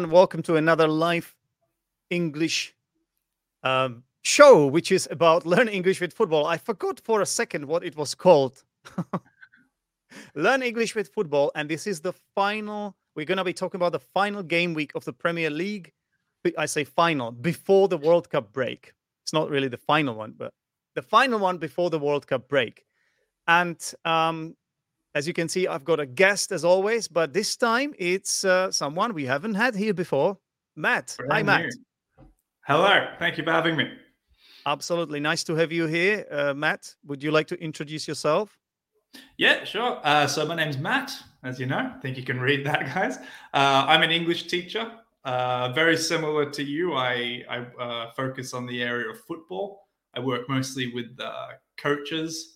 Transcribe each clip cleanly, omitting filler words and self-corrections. everyone. Welcome to another live English show, which is about Learn English with Football. I forgot for a second what it was called. Learn English with Football. And this is the final. We're going to be talking about the final game week of the Premier League. I say final, before the World Cup break. It's not really the final one, but the final one before the World Cup break. And as you can see, I've got a guest as always, but this time it's someone we haven't had here before. Matt. Hi, Matt. Hello. Thank you for having me. Absolutely. Nice to have you here. Matt, would you like to introduce yourself? Yeah, sure. So my name's Matt, as you know. I think you can read that, guys. I'm an English teacher. Very similar to you, I focus on the area of football. I work mostly with coaches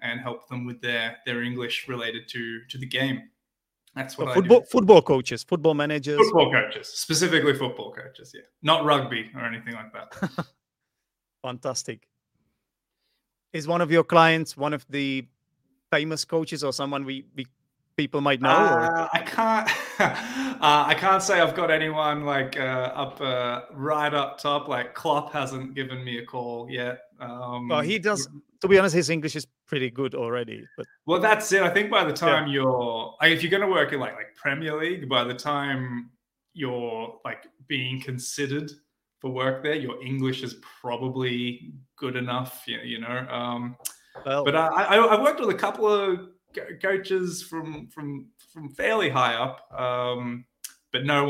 and help them with their English related to the game. That's what I do. Football coaches, football managers. Football coaches, specifically football coaches, yeah. Not rugby or anything like that. Fantastic. Is one of your clients one of the famous coaches or someone we people might know? I can't say I've got anyone like right up top. Like Klopp hasn't given me a call yet. Well, he does. To be honest, his English is pretty good already. But well, that's it. I think by the time if you're going to work in like Premier League, by the time you're like being considered for work there, your English is probably good enough. You know. But I worked with a couple of coaches from fairly high up, but no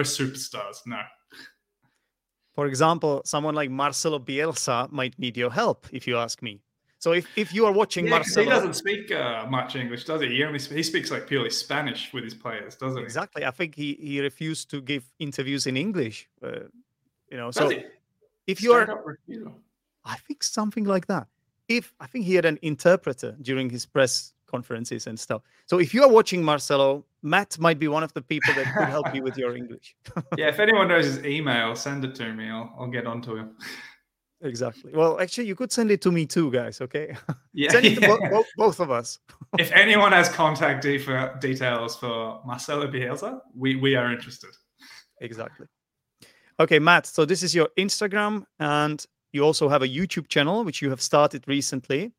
superstars, no. For example, someone like Marcelo Bielsa might need your help, if you ask me. So if you are watching Marcelo... He doesn't speak much English, does he? He speaks like purely Spanish with his players, doesn't he? Exactly. I think he refused to give interviews in English. If you are... I think something like that. I think he had an interpreter during his press conferences and stuff. So if you're watching Marcelo, Matt might be one of the people that could help you with your English. Yeah, if anyone knows his email, send it to me. I'll get on to him. Exactly. Well, actually, you could send it to me too, guys, okay? Yeah. Send it to both of us. If anyone has contact details for Marcelo Bielsa, we are interested. Exactly. Okay, Matt, so this is your Instagram, and you also have a YouTube channel, which you have started recently.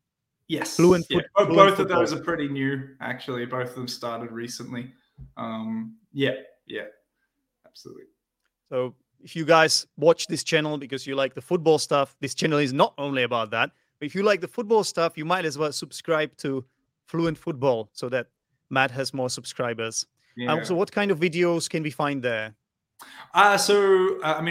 Yes. Both of those are pretty new, actually. Both of them started recently. Absolutely. So if you guys watch this channel because you like the football stuff, this channel is not only about that. But if you like the football stuff, you might as well subscribe to Fluent Football so that Matt has more subscribers. Yeah. So what kind of videos can we find there? A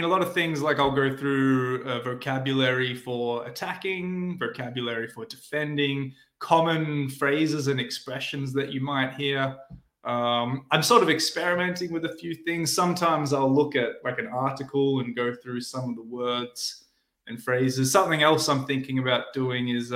lot of things, like I'll go through vocabulary for attacking, vocabulary for defending, common phrases and expressions that you might hear. I'm sort of experimenting with a few things. Sometimes I'll look at like an article and go through some of the words and phrases. Something else I'm thinking about doing is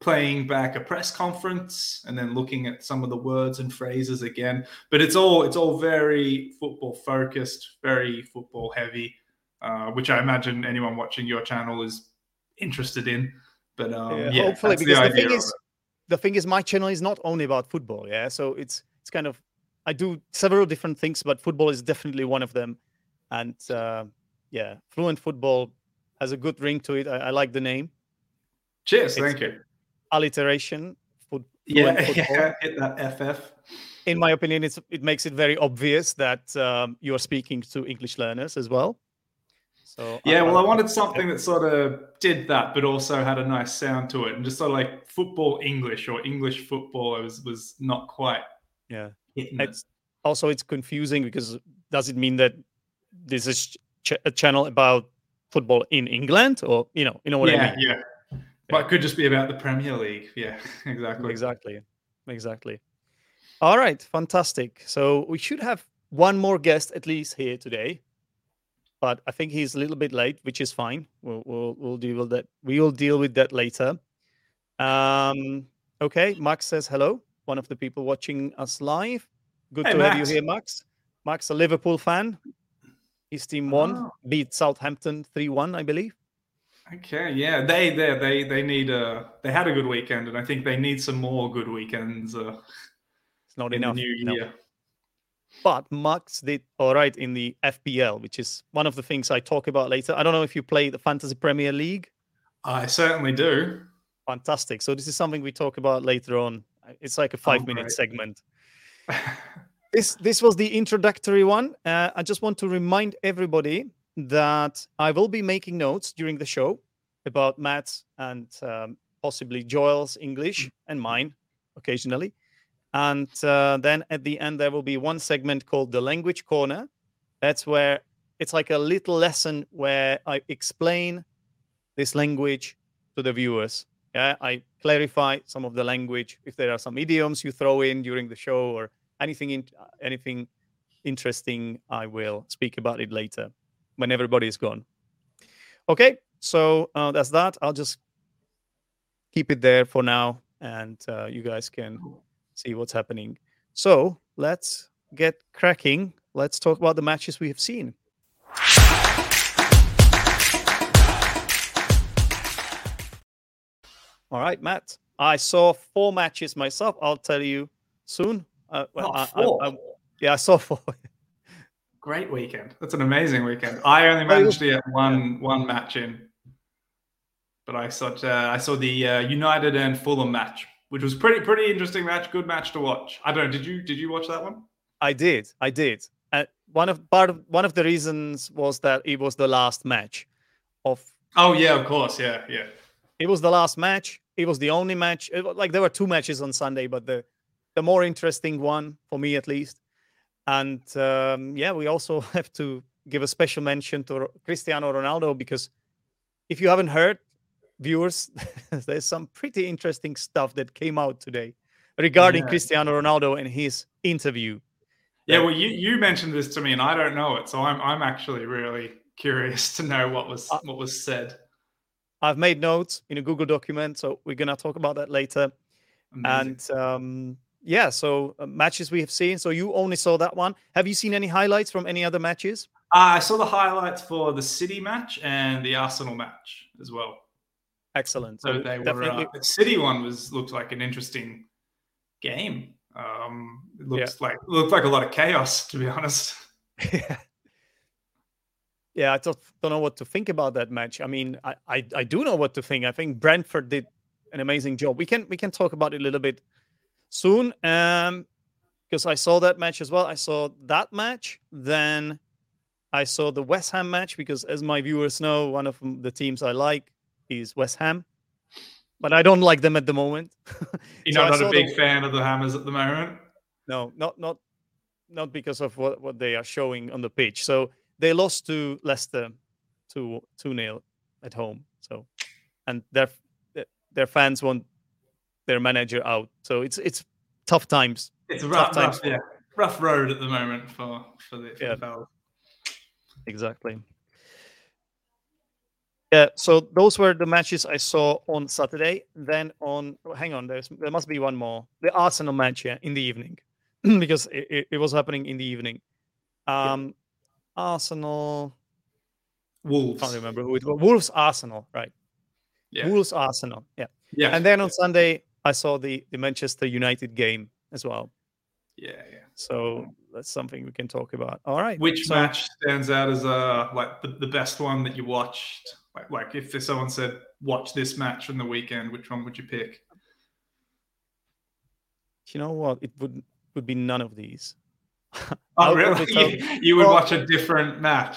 playing back a press conference and then looking at some of the words and phrases again. But it's all very football focused, very football heavy, which I imagine anyone watching your channel is interested in. But hopefully, because the thing is my channel is not only about football. Yeah. So it's kind of, I do several different things, but football is definitely one of them. And Fluent Football has a good ring to it. I like the name. Cheers. Thank you. Alliteration, football. Hit that FF. In my opinion, it makes it very obvious that you are speaking to English learners as well. So I wanted something that sort of did that, but also had a nice sound to it, and just sort of like football English or English football was not quite. Yeah, also it's confusing because does it mean that this is a channel about football in England, or you know what I mean? Yeah. But it could just be about the Premier League. Yeah, exactly. Exactly. All right, fantastic. So we should have one more guest at least here today, but I think he's a little bit late, which is fine. We'll deal with that. We will deal with that later. Okay, Max says hello. One of the people watching us live. Good to have you here, Max. Max, a Liverpool fan. His team won, beat Southampton 3-1, I believe. Okay, yeah, they need they had a good weekend, and I think they need some more good weekends. It's not enough. The new year. But Max did all right in the FPL, which is one of the things I talk about later. I don't know if you play the Fantasy Premier League. I certainly do. Fantastic. So this is something we talk about later on. It's like a 5-minute segment. This was the introductory one. I just want to remind everybody that I will be making notes during the show about Matt's and possibly Joel's English and mine occasionally. And then at the end, there will be one segment called The Language Corner. That's where it's like a little lesson where I explain this language to the viewers. Yeah, I clarify some of the language. If there are some idioms you throw in during the show or anything interesting, I will speak about it later when everybody is gone. Okay, so that's that. I'll just keep it there for now, and you guys can see what's happening. So let's get cracking. Let's talk about the matches we have seen. All right, Matt. I saw 4 matches myself. I'll tell you soon. I saw 4. Great weekend. That's an amazing weekend. I only managed to get one match in, but I saw the United and Fulham match, which was pretty interesting match. Good match to watch. I don't know. Did you watch that one? I did. One of the reasons was that it was the last match of. Oh yeah, of course. Yeah. It was the last match. It was the only match. There were 2 matches on Sunday, but the more interesting one, for me at least. And we also have to give a special mention to Cristiano Ronaldo, because if you haven't heard, viewers, there's some pretty interesting stuff that came out today regarding Cristiano Ronaldo and his interview. Yeah, well, you mentioned this to me, and I don't know it, so I'm actually really curious to know what was said. I've made notes in a Google document, so we're going to talk about that later. Amazing. And so matches we have seen. So you only saw that one. Have you seen any highlights from any other matches? I saw the highlights for the City match and the Arsenal match as well. Excellent. So they were the City one looked like an interesting game. It looked like a lot of chaos, to be honest. Yeah. Yeah, I don't know what to think about that match. I mean, I do know what to think. I think Brentford did an amazing job. We can talk about it a little bit soon, because I saw that match as well. I saw that match. Then I saw the West Ham match, because as my viewers know, one of the teams I like is West Ham. But I don't like them at the moment. You're not a big fan of the Hammers at the moment? No, not because of what they are showing on the pitch. So they lost to Leicester 2-0 at home. So, and their fans want their manager out. So it's tough times. It's a rough road at the moment for the Bell. Exactly. Yeah. So those were the matches I saw on Saturday. Then there must be one more. The Arsenal match in the evening, because it was happening in the evening. Arsenal, Wolves. I can't remember who it was. Wolves, Arsenal, right? Yeah. Wolves, Arsenal. Yeah. Yeah. And then on Sunday, I saw the Manchester United game as well. Yeah. So that's something we can talk about. All right. Which match stands out as the best one that you watched? Like if someone said, "Watch this match from the weekend," which one would you pick? You know what? It would be none of these. Oh, really? You would watch a different match?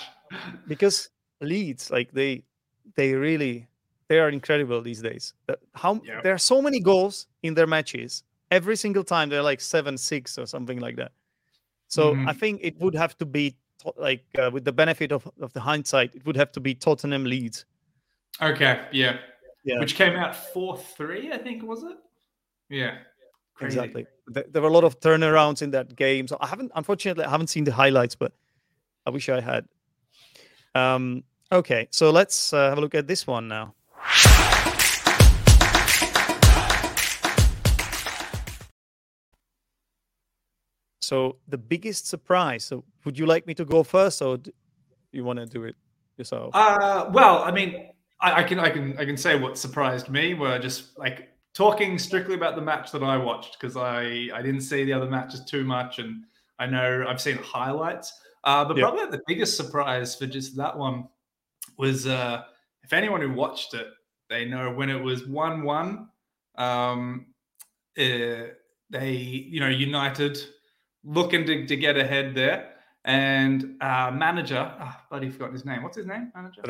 Because Leeds, they are incredible these days. There are so many goals in their matches. Every single time, they're like 7-6 or something like that. So I think it would have to be, with the benefit of the hindsight, it would have to be Tottenham Leeds. Okay, yeah. Which came out 4-3, I think, was it? Yeah. Crazy. Exactly. There were a lot of turnarounds in that game. So I haven't seen the highlights, but I wish I had. Okay, so let's have a look at this one now. So the biggest surprise. So would you like me to go first, or do you want to do it yourself? I can say what surprised me were just talking strictly about the match that I watched, because I didn't see the other matches too much, and I know I've seen highlights. But probably the biggest surprise for just that one was if anyone who watched it, they know when it was 1-1, they, you know, United looking to get ahead there. And manager, bloody forgot his name. What's his name, manager?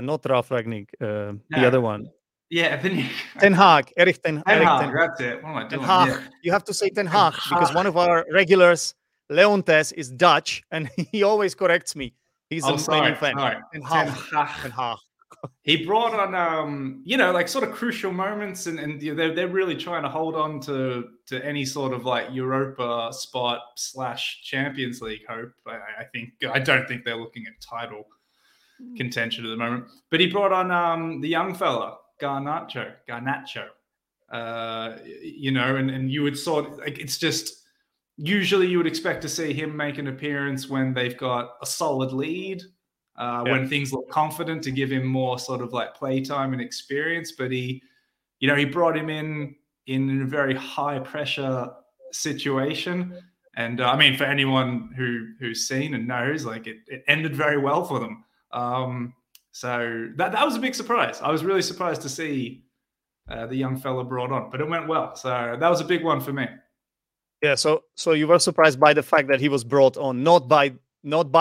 Not Ralf Rangnick, the other one. Yeah, Ten Hag, Erik ten Hag. That's it. What am I doing? Ten Hag. Yeah. You have to say Ten Hag because one of our regulars, Leontes, is Dutch and he always corrects me. He's a Spain fan. Ten Hag. Ten Hag. He brought on, you know, like sort of crucial moments, and they're really trying to hold on to any sort of like Europa spot / Champions League hope. I don't think they're looking at title contention at the moment. But he brought on the young fella. Garnacho, you know, and you would sort of, like, it's just usually you would expect to see him make an appearance when they've got a solid lead, when things look confident, to give him more sort of like playtime and experience. But he, you know, he brought him in a very high pressure situation. And I mean, for anyone who's seen and knows, like it ended very well for them. So that was a big surprise. I was really surprised to see the young fella brought on, but it went well. So that was a big one for me. Yeah. So you were surprised by the fact that he was brought on, not by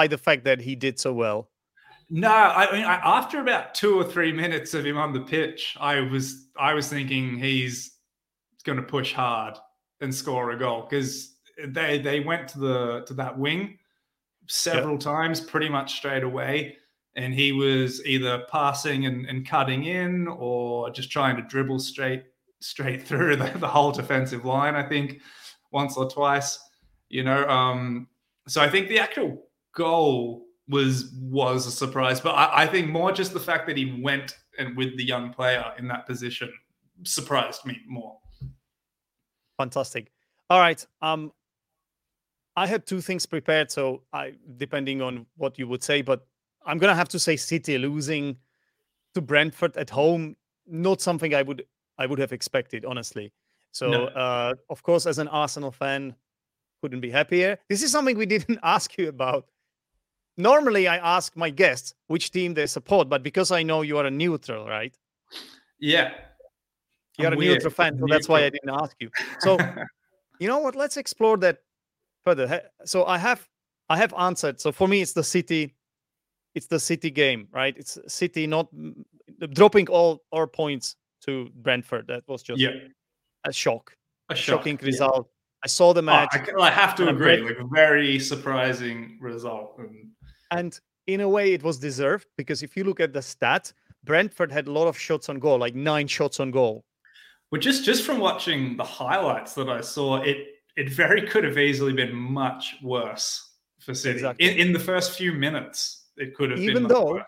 the fact that he did so well. No, I mean, after about 2 or 3 minutes of him on the pitch, I was thinking he's going to push hard and score a goal, because they went to that wing several times, pretty much straight away. And he was either passing and cutting in, or just trying to dribble straight through the whole defensive line, I think, once or twice, you know. So I think the actual goal was a surprise. But I think more just the fact that he went and with the young player in that position surprised me more. Fantastic. All right. I had 2 things prepared, so depending on what you would say, but I'm going to have to say City losing to Brentford at home. Not something I would have expected, honestly. So, no. Of course, as an Arsenal fan, couldn't be happier. This is something we didn't ask you about. Normally, I ask my guests which team they support, but because I know you are a neutral, right? Yeah. You're a neutral fan, so that's why I didn't ask you. So, you know what? Let's explore that further. So, I have answered. So, for me, it's the City... It's the City game, right? It's City not dropping all our points to Brentford. That was just a shock. A shocking result. Yeah. I saw the match. I have to agree. Like a very surprising result. And in a way, it was deserved, because if you look at the stat, Brentford had a lot of shots on goal, like 9 shots on goal. Well, just from watching the highlights that I saw, it very could have easily been much worse for City. Exactly. In the first few minutes. It could have been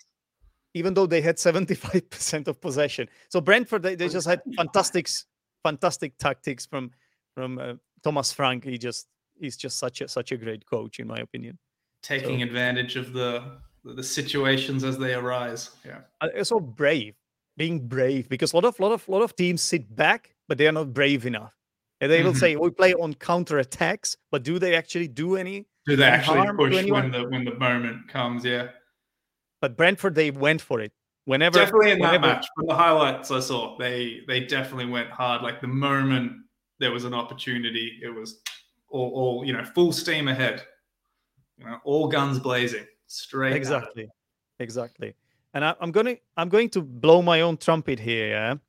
even though they had 75% of possession. So Brentford, they just had fantastic tactics from Thomas Frank. He's just such a great coach, in my opinion. Taking advantage of the situations as they arise. Yeah, so brave, being brave, because a lot of teams sit back, but they are not brave enough, and they will say we play on counter attacks, but do they actually do any? Do they actually push when the moment comes? Yeah. But Brentford, they went for it. Definitely in that match, from the highlights I saw, they definitely went hard. Like the moment there was an opportunity, it was all you know, full steam ahead. You know, all guns blazing, straight. Exactly. And I'm going to blow my own trumpet here.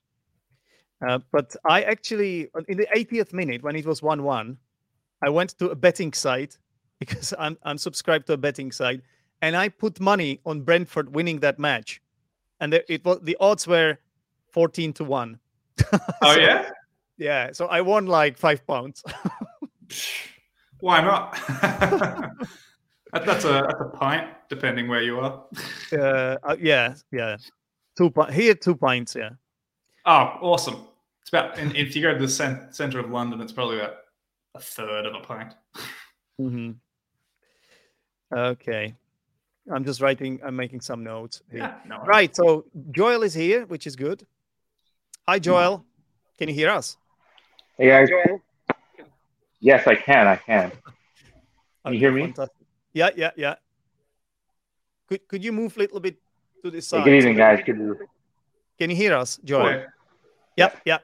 Yeah. But I actually, in the 80th minute, when it was 1-1, I went to a betting site, because I'm subscribed to a betting site, and I put money on Brentford winning that match, and the odds were 14 to 1. Oh so, yeah. So I won like £5. Why not? that's a pint, depending where you are. Yeah. 2 pints here, 2 pints. Yeah. Oh, awesome! It's about, and if you go to the center of London, it's probably about a third of a pint. Mm-hmm. Okay, I'm just writing. I'm making some notes here. Yeah, no, right. So Joel is here, which is good. Hi, Joel. Can you hear us? Hey, guys. Yes, I can. Can you hear me? Fantastic. Yeah, yeah, yeah. Could you move a little bit to the side? Hey, good evening, guys. Can you hear us, Joel? Sure. Yeah, yeah.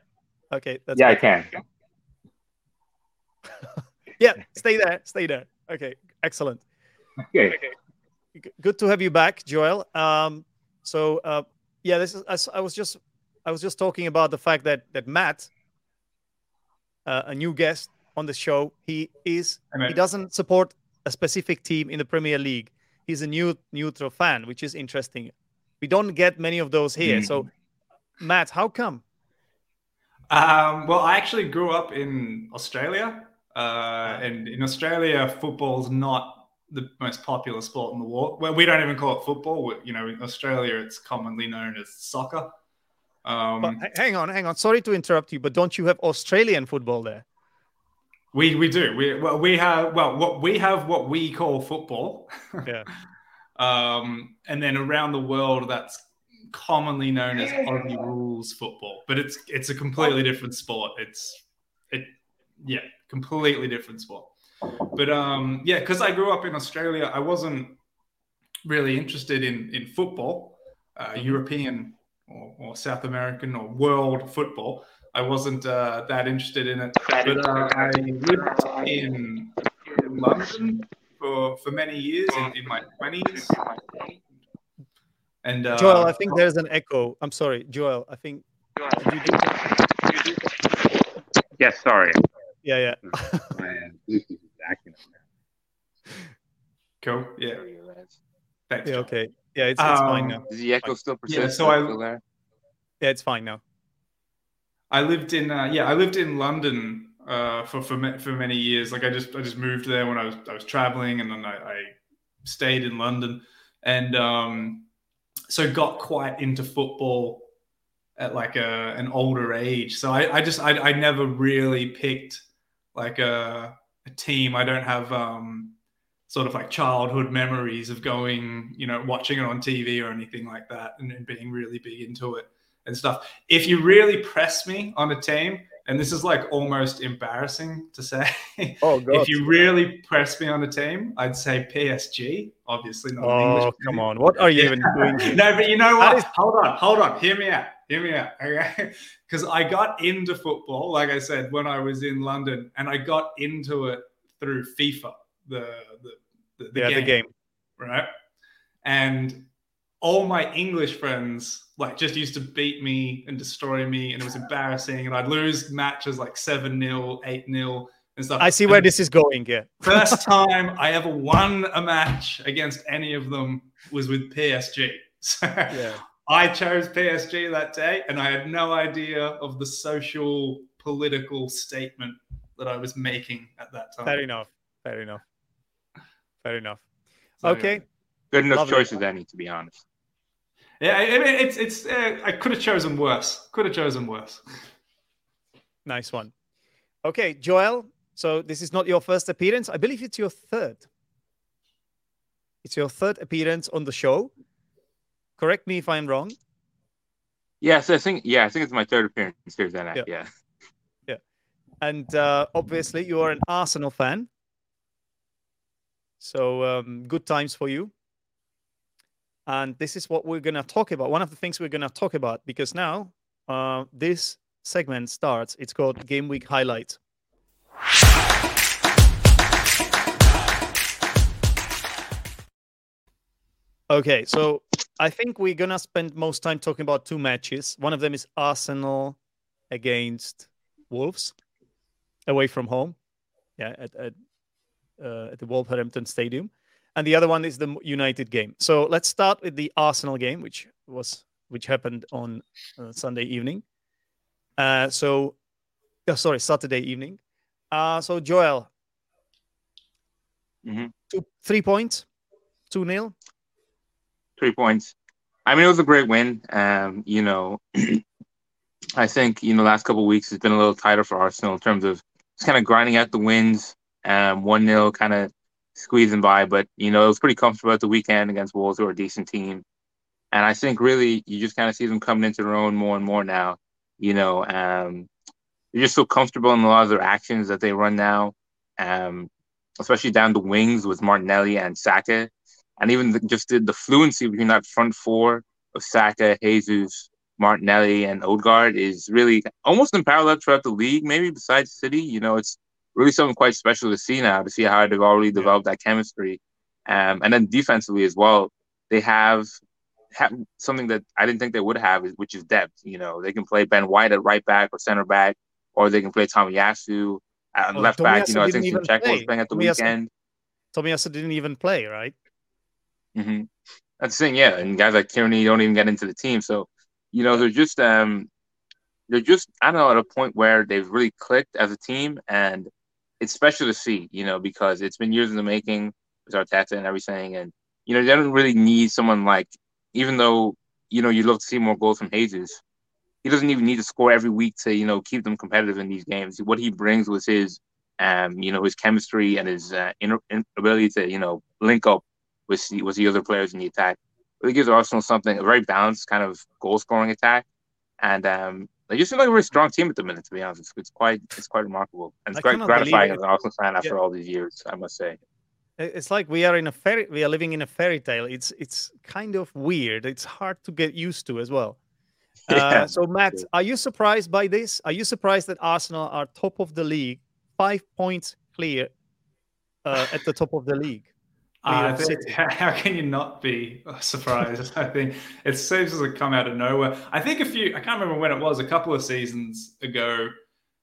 Okay. That's yeah, great. I can. Yeah, stay there. Stay there. Okay, excellent. Okay. Okay. Good to have you back, Joel. Yeah, this is. I was just talking about the fact that Matt, a new guest on the show, he doesn't support a specific team in the Premier League. He's a neutral fan, which is interesting. We don't get many of those here. Mm-hmm. So, Matt, how come? Well, I actually grew up in Australia. And in Australia, football's not the most popular sport in the world. Well, we don't even call it football. You know, in Australia, it's commonly known as soccer. Hang on. Sorry to interrupt you, but don't you have Australian football there? We do. We have what we call football. Yeah. And then around the world, that's commonly known as Aussie rules football. But it's a completely different sport. Yeah, completely different sport. But yeah, because I grew up in Australia, I wasn't really interested in football, European or South American or world football. I wasn't that interested in it. But I lived in London for many years, in my 20s. And Joel, I think there's an echo. I'm sorry, Joel. I think you do. Yes, sorry. Yeah, yeah. Man, this is acting up now. Cool. Yeah. Thanks. Yeah, okay. Yeah, it's fine now. Does the echo still persist? Yeah, it's fine now. I lived in London for many years. Like I just moved there when I was traveling, and then I stayed in London, and so got quite into football at like an older age. So I never really picked like a team. I don't have sort of like childhood memories of going, you know, watching it on TV or anything like that, and being really big into it and stuff. If you really press me on a team, and this is like almost embarrassing to say, oh, God. If you really press me on a team, I'd say PSG, obviously not an English team. Come on. What are you even doing here? No, but you know what? Hold on. Hear me out, okay? Because I got into football, like I said, when I was in London, and I got into it through FIFA, the game, right? And all my English friends like just used to beat me and destroy me, and it was embarrassing. And I'd lose matches like 7-0, 8-0, and stuff. I see where this is going. Yeah, first time I ever won a match against any of them was with PSG. So, yeah. I chose PSG that day, and I had no idea of the social, political statement that I was making at that time. Fair enough. So, okay. Good enough Love choices, Annie, to be honest. Yeah, I mean, it's I could have chosen worse. Nice one. Okay, Joel, so this is not your first appearance. I believe it's your third. It's your third appearance on the show. Correct me if I'm wrong. Yes, I think it's my third appearance here. Yeah. And obviously, you are an Arsenal fan, so good times for you. And this is what we're gonna talk about. One of the things we're gonna talk about, because now this segment starts. It's called Game Week Highlights. Okay, so I think we're going to spend most time talking about two matches. One of them is Arsenal against Wolves, away from home, at the Wolverhampton Stadium. And the other one is the United game. So let's start with the Arsenal game, which happened on Sunday evening. Saturday evening. So, Joel, 3 points, 2-0. 3 points. I mean, it was a great win. You know, I think, you know, last couple of weeks has been a little tighter for Arsenal in terms of just kind of grinding out the wins. 1-0 kind of squeezing by. But, you know, it was pretty comfortable at the weekend against Wolves, who are a decent team. And I think really you just kind of see them coming into their own more and more now. You know, they're just so comfortable in a lot of their actions that they run now. especially down the wings with Martinelli and Saka. And even the fluency between that front four of Saka, Jesus, Martinelli, and Odegaard is really almost unparalleled throughout the league, maybe besides City. You know, it's really something quite special to see now, to see how they've already developed that chemistry. And then defensively as well, they have something that I didn't think they would have, which is depth. You know, they can play Ben White at right back or center back, or they can play Tomiyasu at left back. You know, I think Zinchenko was playing at the weekend. Tomiyasu didn't even play, right? Mm-hmm. That's the thing, yeah. And guys like Tierney don't even get into the team. So, you know, they're just, I don't know, at a point where they've really clicked as a team. And it's special to see, you know, because it's been years in the making with Arteta and everything. And, you know, they don't really need someone like, even though, you know, you'd love to see more goals from Jesus, he doesn't even need to score every week to, you know, keep them competitive in these games. What he brings was his, you know, his chemistry and his ability to, you know, link up with the other players in the attack. But it gives Arsenal something, a very balanced kind of goal-scoring attack. And they just seem like a really strong team at the minute, to be honest. It's quite remarkable. And it's quite gratifying as an Arsenal fan after all these years, I must say. It's like we are living in a fairy tale. It's kind of weird. It's hard to get used to as well. So, Matt, are you surprised by this? Are you surprised that Arsenal are top of the league, 5 points clear at the top of the league? How can you not be surprised? I think it seems as it come out of nowhere. I think I can't remember when it was, a couple of seasons ago,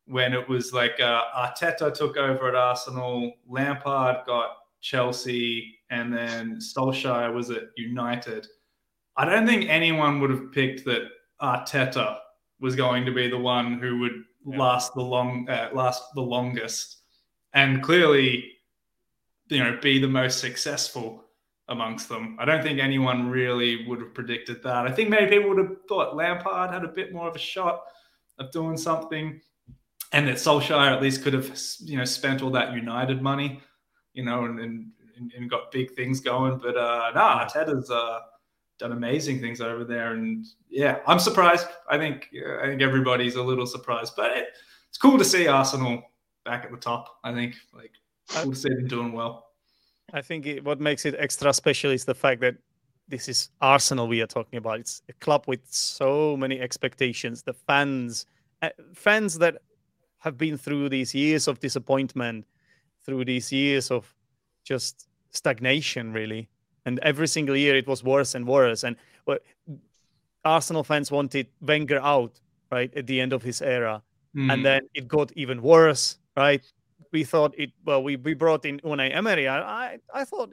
when it was like Arteta took over at Arsenal, Lampard got Chelsea, and then Solskjaer was at United. I don't think anyone would have picked that Arteta was going to be the one who would last the longest, and clearly, you know, be the most successful amongst them. I don't think anyone really would have predicted that. I think many people would have thought Lampard had a bit more of a shot of doing something, and that Solskjaer at least could have, you know, spent all that United money, you know, and got big things going. But Arteta's done amazing things over there, and yeah, I'm surprised. I think everybody's a little surprised, but it's cool to see Arsenal back at the top. I think cool to see them doing well. I think what makes it extra special is the fact that this is Arsenal we are talking about. It's a club with so many expectations. The fans that have been through these years of disappointment, through these years of just stagnation, really. And every single year it was worse and worse. And Arsenal fans wanted Wenger out, right, at the end of his era. Mm. And then it got even worse, right? We thought we brought in Unai Emery. I thought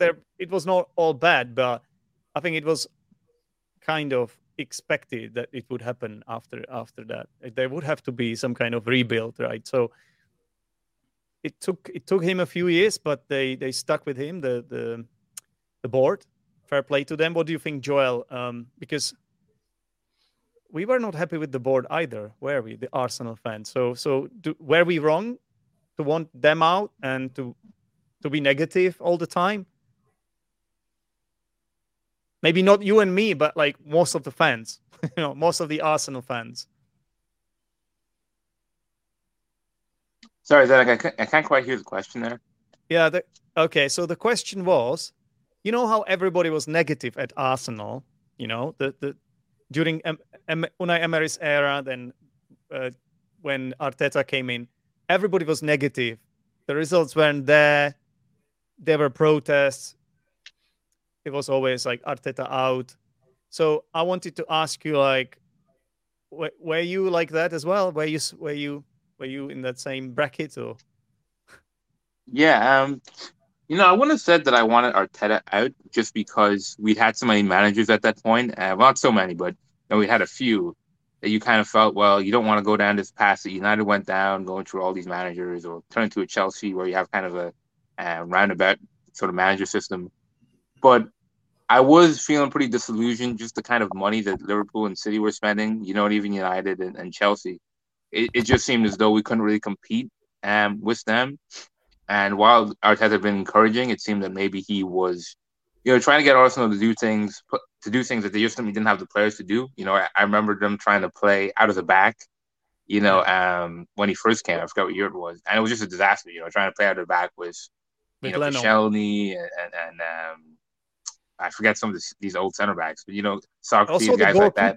it was not all bad, but I think it was kind of expected that it would happen after that. There would have to be some kind of rebuild, right? So it took him a few years, but they stuck with him, the board. Fair play to them. What do you think, Joel? Because we were not happy with the board either, were we, the Arsenal fans? So were we wrong to want them out and to be negative all the time? Maybe not you and me, but like most of the fans, you know, most of the Arsenal fans. Sorry, I can't quite hear the question there. Yeah. Okay. So the question was, you know how everybody was negative at Arsenal, you know, during Unai Emery's era, then when Arteta came in, everybody was negative. The results weren't there. There were protests. It was always like Arteta out. So I wanted to ask you, like, were you like that as well? Were you in that same bracket or? Yeah, you know, I wouldn't have said that I wanted Arteta out just because we'd had so many managers at that point. Well, not so many, but you know, we had a few that you kind of felt, well, you don't want to go down this path that United went down, going through all these managers, or turn to a Chelsea where you have kind of a roundabout sort of manager system. But I was feeling pretty disillusioned, just the kind of money that Liverpool and City were spending, you know, and even United and Chelsea. It just seemed as though we couldn't really compete with them. And while Arteta had been encouraging, it seemed that maybe he was, you know, trying to get Arsenal to do things that they just didn't have the players to do. You know, I remember them trying to play out of the back, you know, when he first came. I forgot what year it was. And it was just a disaster, you know, trying to play out of the back with, you know, Koscielny and I forget some of these old center backs, but, you know, Socrates, guys like that.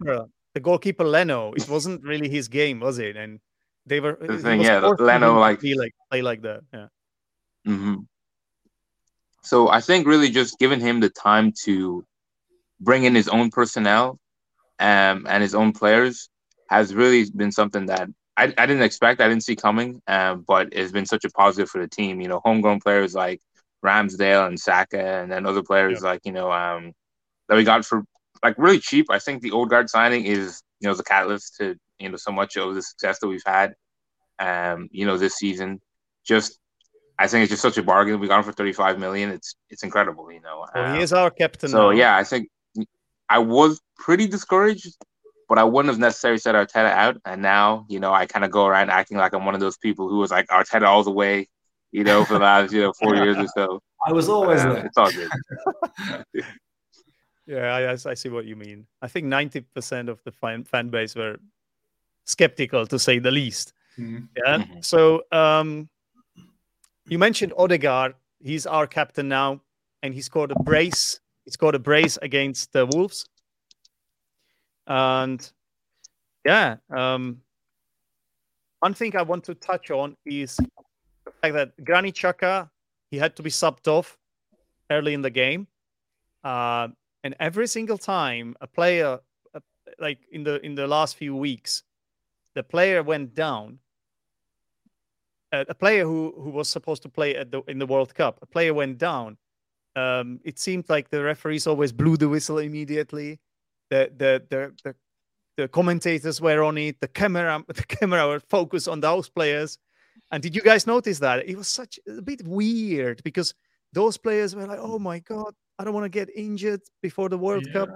The goalkeeper, Leno, it wasn't really his game, was it? And they were... The thing, yeah, Leno, like... Play like that, yeah. Mm-hmm. So I think really just giving him the time to bring in his own personnel and his own players has really been something that I didn't expect, I didn't see coming, but it's been such a positive for the team. You know, homegrown players like Ramsdale and Saka, and then other players like, you know, that we got for like really cheap. I think the Odegaard signing is, you know, the catalyst to, you know, so much of the success that we've had, you know, this season. Just, I think it's just such a bargain. We got him for $35 million. It's incredible, you know. Well, he is our captain. So now. Yeah, I think I was pretty discouraged, but I wouldn't have necessarily said Arteta out. And now, you know, I kind of go around acting like I'm one of those people who was like Arteta all the way, you know, for the last, you know, 4 years or so. I was always there. It's all good. Yeah, I see what you mean. I think 90% of the fan base were skeptical, to say the least. Mm-hmm. Yeah. Mm-hmm. So you mentioned Odegaard. He's our captain now, and he scored a brace. He scored a brace against the Wolves. And yeah, one thing I want to touch on is the fact that Granit Xhaka, he had to be subbed off early in the game. And every single time a player, like in the last few weeks, the player went down. A player who was supposed to play in the World Cup, a player went down. It seemed like the referees always blew the whistle immediately. The commentators were on it. The camera were focused on those players. And did you guys notice that? It was such a bit weird because those players were like, "Oh my God, I don't want to get injured before the World Cup."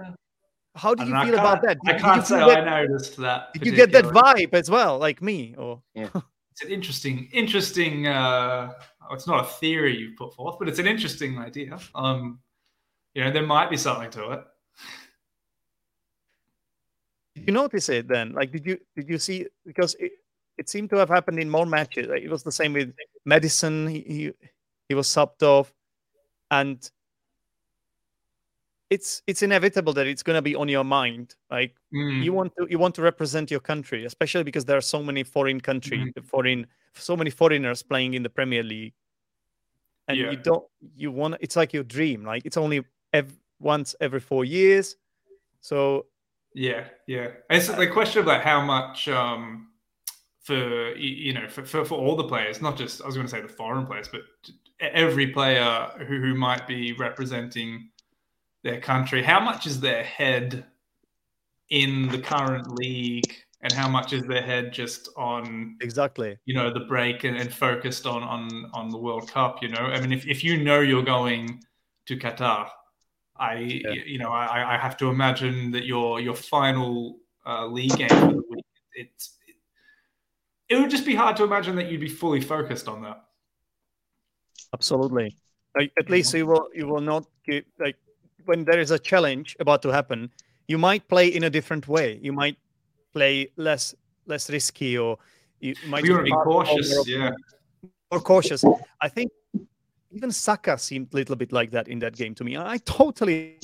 How do you feel about that? I can't say I noticed that. Did you get that vibe as well, like me? Or yeah. It's an interesting. It's not a theory you put forth, but it's an interesting idea. You know, there might be something to it. Did you notice it then? Like, did you see? Because it seemed to have happened in more matches. Like, it was the same with Madison. He was subbed off, and it's inevitable that it's going to be on your mind. Like you want to represent your country, especially because there are so many so many foreigners playing in the Premier League, and you want. It's like your dream. Like it's only once every 4 years, so. Yeah. It's the question of like how much for all the players, not just I was going to say the foreign players, but every player who might be representing their country. How much is their head in the current league, and how much is their head just on the break and focused on the World Cup? You know, I mean, if you know you're going to Qatar. I have to imagine that your final league game for the week, it would just be hard to imagine that you'd be fully focused on that. Absolutely. At least you will not get, like when there is a challenge about to happen, you might play in a different way. You might play less risky, or you might be cautious. More cautious. I think. Even Saka seemed a little bit like that in that game to me. I totally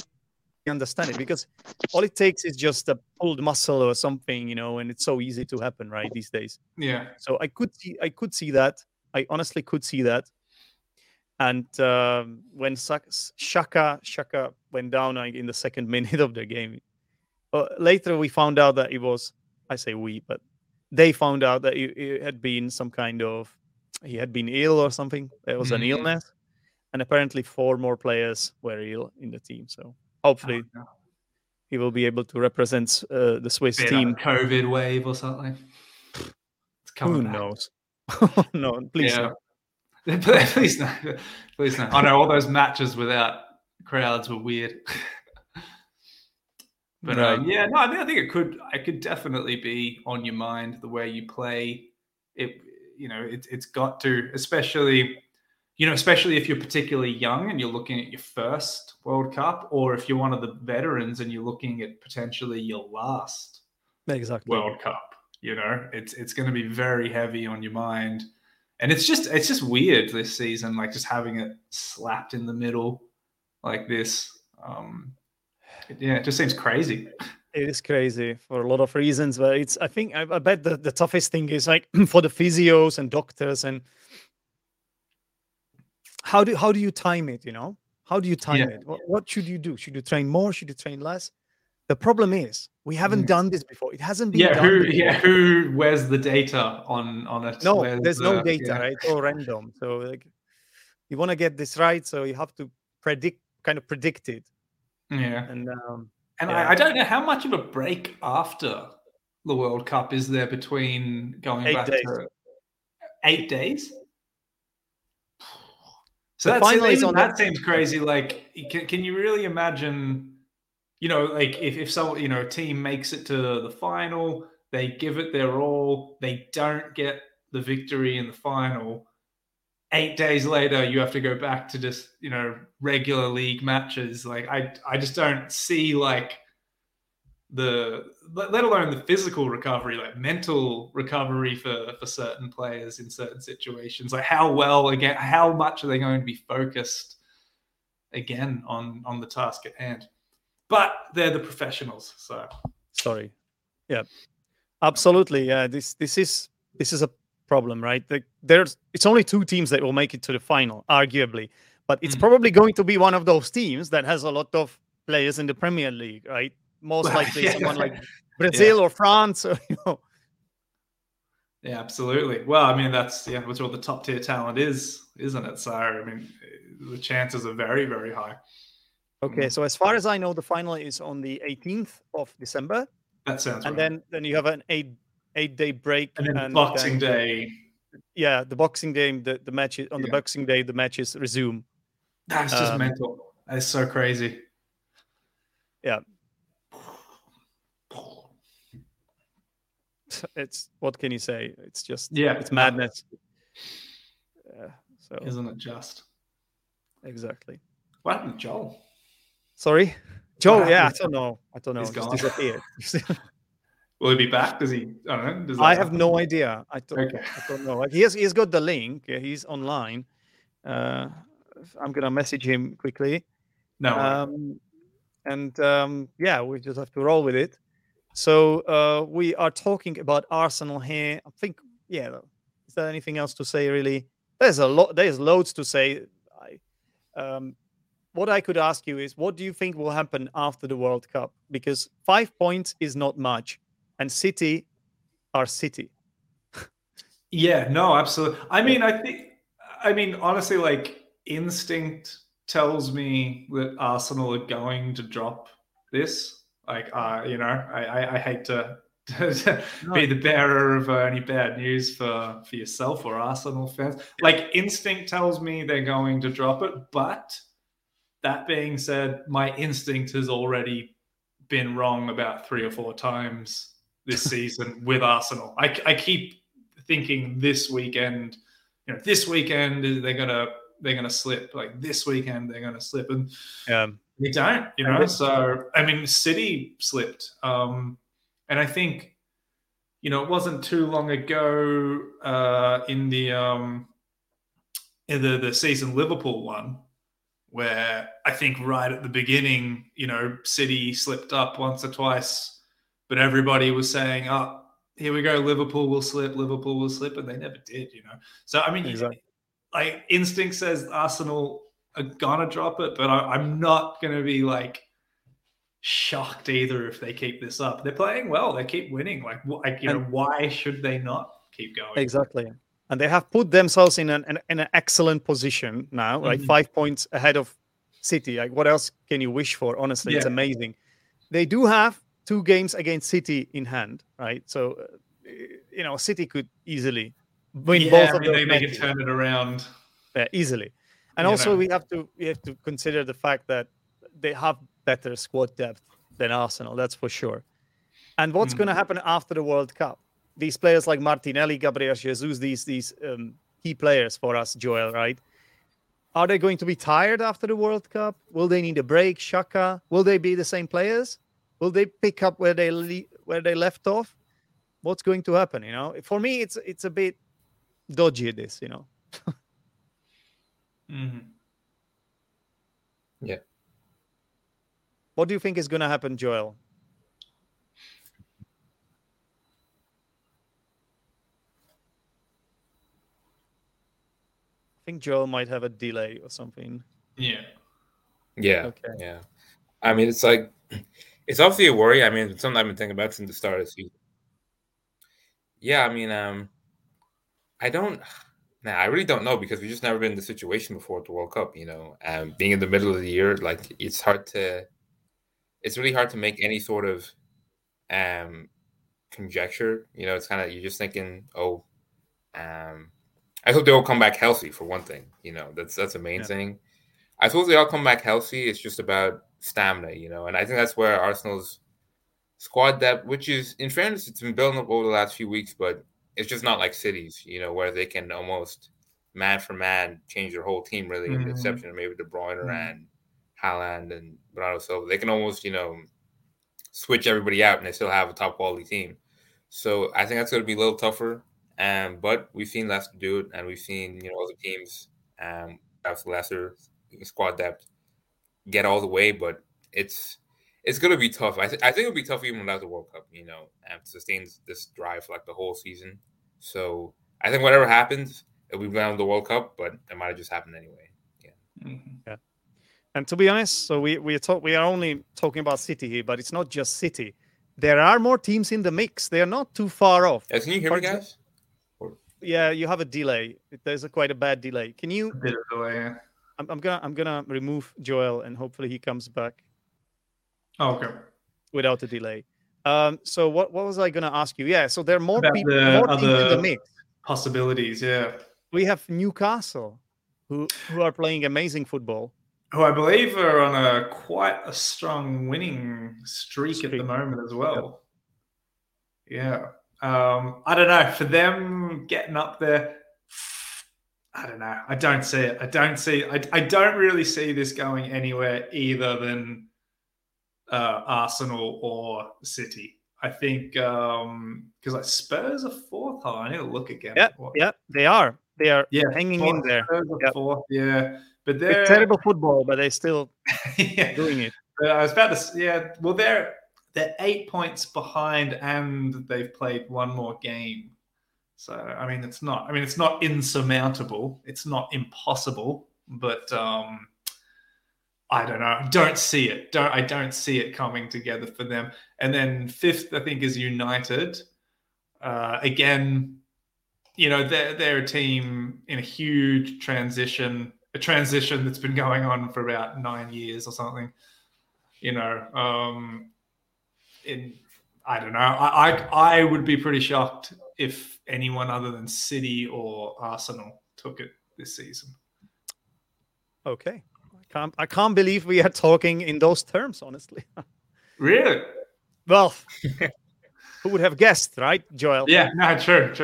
understand it because all it takes is just a pulled muscle or something, you know, and it's so easy to happen, right, these days. Yeah. So I could see that. I honestly could see that. And when Xhaka went down like, in the second minute of the game, later we found out that it was. I say we, but they found out that it had been some kind of. He had been ill or something. There was an illness. And apparently 4 more players were ill in the team. So hopefully he will be able to represent the Swiss team. Like COVID wave or something. It's coming. Who knows? No, please no. Please no. Please no. I know all those matches without crowds were weird. But I think it could definitely be on your mind the way you play it. You know, it's got to, especially if you're particularly young and you're looking at your first World Cup, or if you're one of the veterans and you're looking at potentially your last World Cup. You know, it's going to be very heavy on your mind. And it's just weird this season, like just having it slapped in the middle like this. It just seems crazy. It is crazy for a lot of reasons, but I bet the toughest thing is like for the physios and doctors, and how do you time it? You know, how do you time it? What should you do? Should you train more? Should you train less? The problem is we haven't done this before. It hasn't been done. Who where's the data on it? No, there's no data, right? Or random. So like, you want to get this right, so you have to predict it. Yeah. And I don't know how much of a break after the World Cup is there between going back to 8 days. So that seems crazy. Like, can you really imagine? You know, like if someone, you know, a team makes it to the final, they give it their all, they don't get the victory in the final. 8 days later, you have to go back to just, you know, regular league matches. Like I just don't see like let alone the physical recovery, like mental recovery for certain players in certain situations. Like how much are they going to be focused again on the task at hand? But they're the professionals, so sorry. Yeah, absolutely. Yeah, this is a problem, right? It's only two teams that will make it to the final, arguably, but it's probably going to be one of those teams that has a lot of players in the Premier League, right? Most likely, someone like Brazil or France, or, you know. Yeah, absolutely. Well, I mean, that's all the top tier talent is, isn't it, Sarah? I mean, the chances are very, very high. Okay, so as far as I know, the final is on the 18th of December. That sounds right. And then you have an eight-day break. And then Boxing Day. Yeah, the Boxing Day, the match on the Boxing Day, the matches resume. That's just mental. That's so crazy. Yeah. It's, what can you say? It's just, it's madness. Yeah, so. Isn't it just? Exactly. What happened to Joel? Sorry? Joel, yeah, I don't know. He's gone. Disappeared. Will he be back? Does he? I don't know. I have no idea. I don't know. Like, he's got the link. Yeah, he's online. I'm going to message him quickly. No. We just have to roll with it. So we are talking about Arsenal here. I think, is there anything else to say, really? There's loads to say. What I could ask you is, what do you think will happen after the World Cup? Because 5 points is not much, and City are City. Yeah, no, absolutely. I mean, honestly, like, instinct tells me that Arsenal are going to drop this. Like, you know, I hate to be the bearer of any bad news for yourself or Arsenal fans. Like, instinct tells me they're going to drop it, but... That being said, my instinct has already been wrong about 3 or 4 times this season with Arsenal. I keep thinking this weekend they're gonna slip. Like this weekend they're gonna slip, and they don't. You know, so I mean, City slipped, and I think it wasn't too long ago in the season Liverpool won. Where I think right at the beginning, City slipped up once or twice, but everybody was saying, oh, here we go, Liverpool will slip, and they never did, So, I mean, exactly. Like, instinct says Arsenal are going to drop it, but I'm not going to be, like, shocked either if they keep this up. They're playing well. They keep winning. Why should they not keep going? Exactly. And they have put themselves in an excellent position now, like 5 points ahead of City. Like, what else can you wish for? Honestly, it's amazing. They do have 2 games against City in hand, right? So, City could easily win both of them. They can turn it around. Yeah, easily. And we have to consider the fact that they have better squad depth than Arsenal, that's for sure. And what's going to happen after the World Cup? These players like Martinelli, Gabriel Jesus, these key players for us, Joel, right? Are they going to be tired after the World Cup? Will they need a break? Shaka? Will they be the same players? Will they pick up where they left off? what's going to happen, you know? For me, it's a bit dodgy, this, you know? Mm-hmm. Yeah. What do you think is going to happen, Joel? I think Joel might have a delay or something. Yeah. Okay. Yeah. I mean, it's like, it's obviously a worry. I mean, it's something I've been thinking about since the start of the season. Yeah, I mean, I really don't know, because we've just never been in the situation before at the World Cup, you know. Being in the middle of the year, like, it's really hard to make any sort of conjecture. You know, it's kind of, you're just thinking, I hope they all come back healthy, for one thing. You know, that's the main thing. I suppose they all come back healthy. It's just about stamina, you know, and I think that's where Arsenal's squad depth, which is, in fairness, it's been building up over the last few weeks, but it's just not like City's, you know, where they can almost man for man change their whole team, really, with the exception of maybe De Bruyne and Haaland and Bernardo Silva. They can almost, you know, switch everybody out and they still have a top quality team. So I think that's going to be a little tougher. But we've seen Leicester do it, and we've seen, you know, other teams have lesser squad depth get all the way, but it's going to be tough. I think it'll be tough even without the World Cup, you know, and sustains this drive for like the whole season. So I think whatever happens, it'll be around the World Cup, but it might have just happened anyway. Yeah. And to be honest, so we are only talking about City here, but it's not just City. There are more teams in the mix. They are not too far off. Can you hear me, guys? Yeah, you have a delay. There's quite a bad delay. Can you? A bit of delay, yeah. I'm gonna remove Joel, and hopefully he comes back. Oh, okay. Without a delay. So what was I gonna ask you? Yeah. So there are more people, more teams in the mix. Possibilities. Yeah. We have Newcastle, who are playing amazing football. Who I believe are on quite a strong winning streak at the moment as well. Yeah. I don't know. For them getting up there, I don't know. I don't see it. I don't really see this going anywhere either than Arsenal or City. I think because like Spurs are fourth. Oh, I need to look again. Yeah, they are. They are hanging in there. Spurs are fourth, yeah. But they're terrible football, but they're still doing it. But I was about to. Yeah, well, they're 8 points behind, and they've played one more game. So, I mean, it's not insurmountable. It's not impossible, but I don't know. I don't see it coming together for them. And then fifth, I think, is United. Again, you know, they're a team in a huge transition, a transition that's been going on for about 9 years or something, you know, I don't know. I would be pretty shocked if anyone other than City or Arsenal took it this season. Okay. I can't believe we are talking in those terms, honestly. Really? Well, who would have guessed, right, Joel? Yeah, no, true.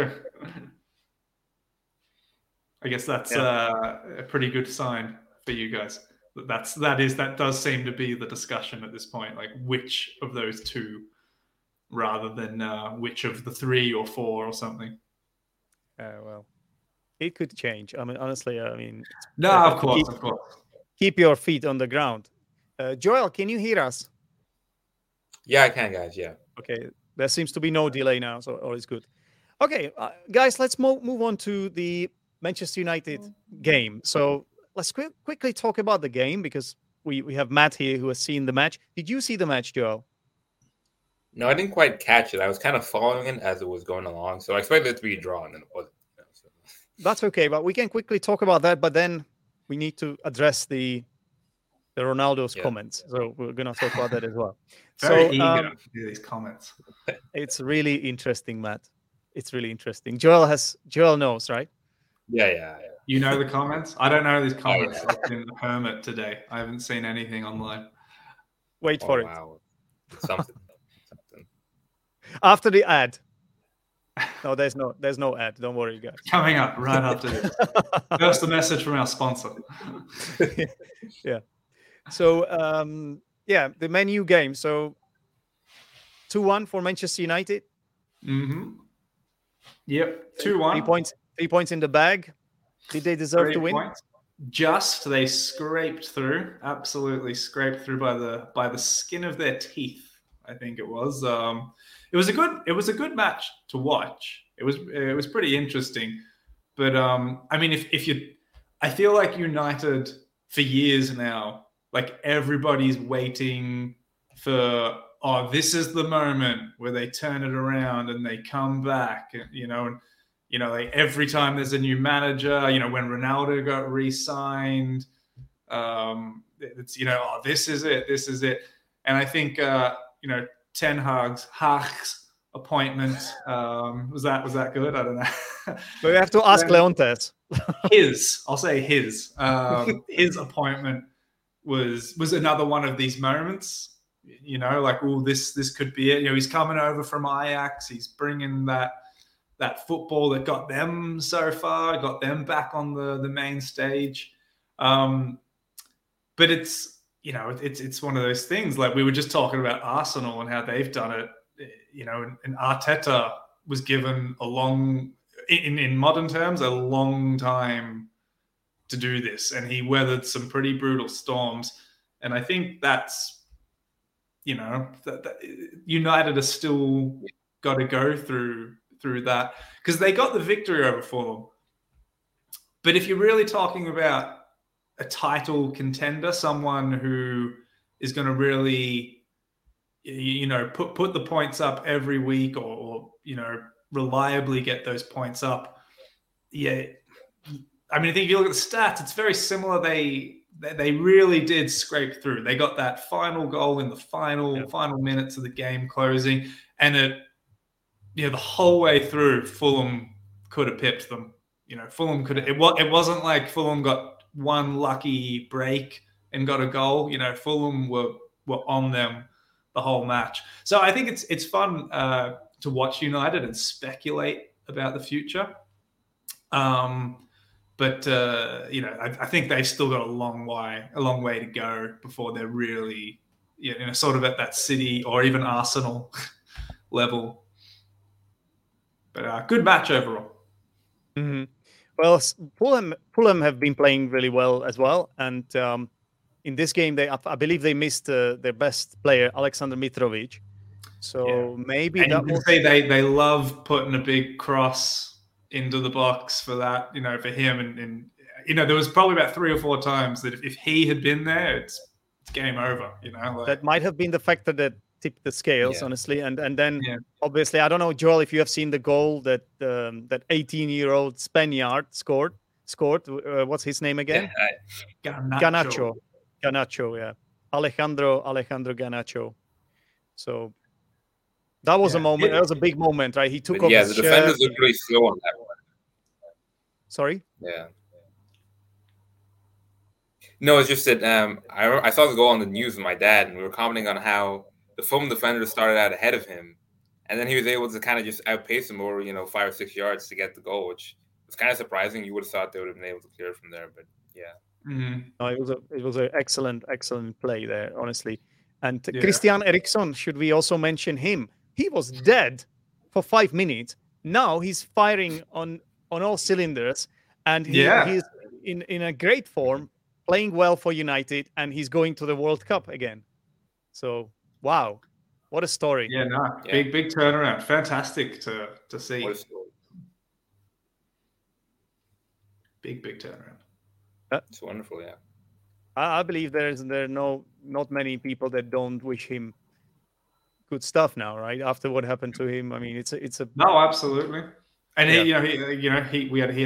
I guess that's a pretty good sign for you guys. That does seem to be the discussion at this point, like which of those two rather than which of the three or four or something. Well, it could change. I mean, honestly, no, of course. Keep your feet on the ground. Joel, can you hear us? Yeah, I can, guys. Yeah. Okay. There seems to be no delay now, so all is good. Okay, guys, let's move on to the Manchester United game. So let's quickly talk about the game, because we have Matt here who has seen the match. Did you see the match, Joel? No, I didn't quite catch it. I was kind of following it as it was going along. So I expected it to be drawn, and it wasn't. So. That's okay, but we can quickly talk about that. But then we need to address the Ronaldo's comments. So we're going to talk about that as well. Very eager to do these comments. It's really interesting, Matt. It's really interesting. Joel knows, right? Yeah. You know the comments? I don't know these comments. Oh, yeah. I've been a hermit today. I haven't seen anything online. Wait for it. Wow. Something. After the ad. No, there's no ad. Don't worry, guys. Coming up right after this. That's the message from our sponsor. Yeah. So, the Man U game. So, 2-1 for Manchester United. Mm-hmm. Yep. 2-1. 3 points. 3 points in the bag. Did they deserve to win? Points. Just they scraped through. Absolutely scraped through by the skin of their teeth. I think it was. It was a good match to watch. It was pretty interesting. But I mean, I feel like United for years now, like everybody's waiting for, oh, this is the moment where they turn it around and they come back, and like every time there's a new manager, when Ronaldo got re-signed, it's, oh, this is it. And I think, Ten Hag's appointment, was that good? I don't know. We have to ask Leontes. His appointment was another one of these moments, like, oh, this could be it. He's coming over from Ajax. He's bringing that football that got them so far, got them back on the main stage. But it's one of those things. Like, we were just talking about Arsenal and how they've done it, and Arteta was given a long, in modern terms, a long time to do this. And he weathered some pretty brutal storms. And I think that's, that United are still got to go through that, because they got the victory over Fulham. But if you're really talking about a title contender, someone who is going to really, put the points up every week or reliably get those points up. Yeah. I mean, I think if you look at the stats, it's very similar. They really did scrape through. They got that final goal in the final minutes of the game closing. And it, the whole way through, Fulham could have pipped them. Fulham could have, it wasn't like Fulham got one lucky break and got a goal. Fulham were on them the whole match. So I think it's fun to watch United and speculate about the future. I think they've still got a long way to go before they're really, sort of at that City or even Arsenal level. But good match overall. Mm-hmm. Well, Fulham have been playing really well as well, and in this game, I believe they missed their best player, Aleksandar Mitrović. So yeah. Maybe and that will say they love putting a big cross into the box for that, for him. And there was probably about 3 or 4 times that if he had been there, it's game over, Like, that might have been the factor that tipped the scales, honestly. And then obviously, I don't know, Joel, if you have seen the goal that that 18-year-old Spaniard scored. What's his name again? Yeah. Garnacho, yeah. Alejandro Garnacho. So that was a moment. That was a big moment, right? He took off. Yeah, the defenders looked really slow on that one. Sorry. Yeah. No, it's just that I saw the goal on the news with my dad, and we were commenting on how the Fulham defender started out ahead of him, and then he was able to kind of just outpace him over 5 or 6 yards to get the goal, which was kind of surprising. You would have thought they would have been able to clear it from there, but yeah. Mm-hmm. No, it was an excellent play there, honestly. And Christian Eriksen, should we also mention him? He was dead for 5 minutes. Now he's firing on all cylinders, and he's in a great form, playing well for United, and he's going to the World Cup again. So, wow, what a story. Yeah, no, big turnaround. Fantastic to see. Big turnaround. It's wonderful, yeah. I believe there are not many people that don't wish him good stuff now, right? After what happened to him, I mean, it's a no, absolutely. And he had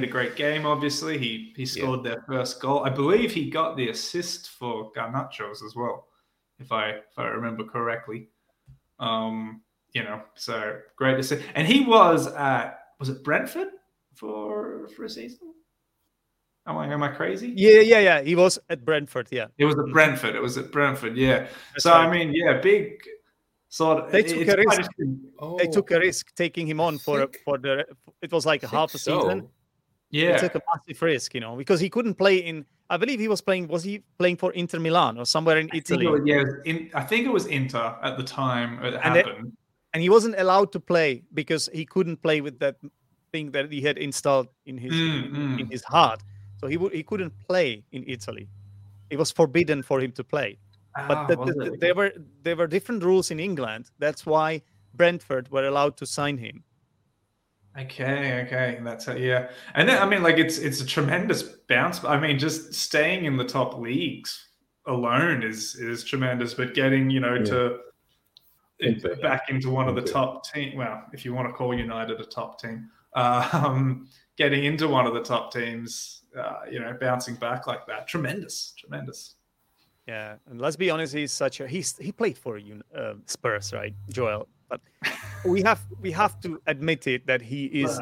a great game. Obviously, he scored their first goal. I believe he got the assist for Garnacho's as well, if I remember correctly. So great assist. And he was was it Brentford for a season? Am I crazy? Yeah. He was at Brentford. Yeah, it was at Brentford. Yeah. So I mean, big. So they took a risk. They took a risk taking him on for it was like half a season. So. Yeah, they took a massive risk, because he couldn't play in. I believe he was playing. Was he playing for Inter Milan or somewhere in Italy? I think it was Inter at the time it happened. and he wasn't allowed to play because he couldn't play with that thing that he had installed in his in his heart. So he couldn't play in Italy. It was forbidden for him to play. But there were different rules in England. That's why Brentford were allowed to sign him. Okay, that's it. Yeah, and then, I mean, like it's a tremendous bounce. I mean, just staying in the top leagues alone is tremendous. But getting back into one of the top team. Well, if you want to call United a top team, getting into one of the top teams, bouncing back like that, tremendous. Yeah, and let's be honest, he played for Spurs, right, Joel? But we have to admit it that he is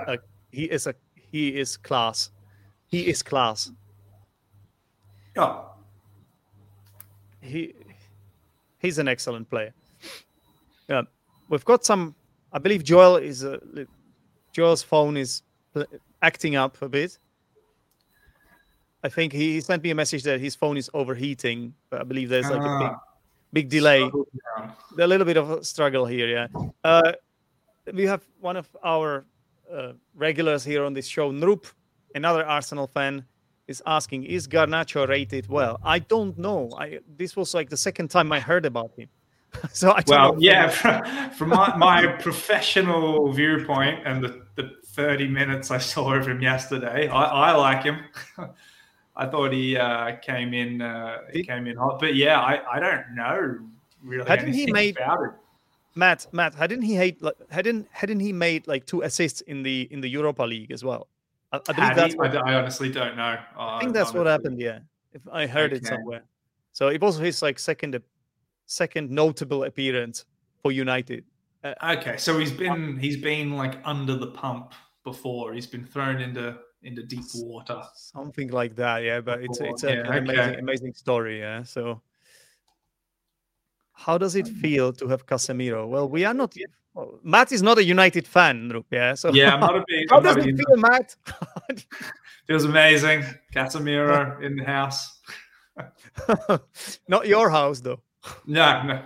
class. He is class. Yeah. He's an excellent player. Yeah, we've got some. I believe Joel's phone is acting up a bit. I think he sent me a message that his phone is overheating. But I believe there's like a big delay. A little bit of a struggle here, yeah. We have one of our regulars here on this show, Nrup, another Arsenal fan, is asking, is Garnacho rated well? I don't know. This was like the second time I heard about him. So I don't know. Yeah, from my professional viewpoint and the 30 minutes I saw of him yesterday, I like him. I thought he came in hot, but yeah, I don't know really. Hadn't he made like 2 assists in the Europa League as well? I believe I honestly don't know. I think that's what happened. Yeah, if I heard it somewhere. So it was his like second notable appearance for United. So he's been like under the pump before. He's been thrown into deep water, something like that. Yeah, but it's an amazing story. Yeah. So how does it feel to have Casemiro? Well, we are not. Well, Matt is not a United fan, Rup. Yeah. So yeah, I'm not a big. How does it feel, Matt? Feels amazing. Casemiro in the house. Not your house, though. No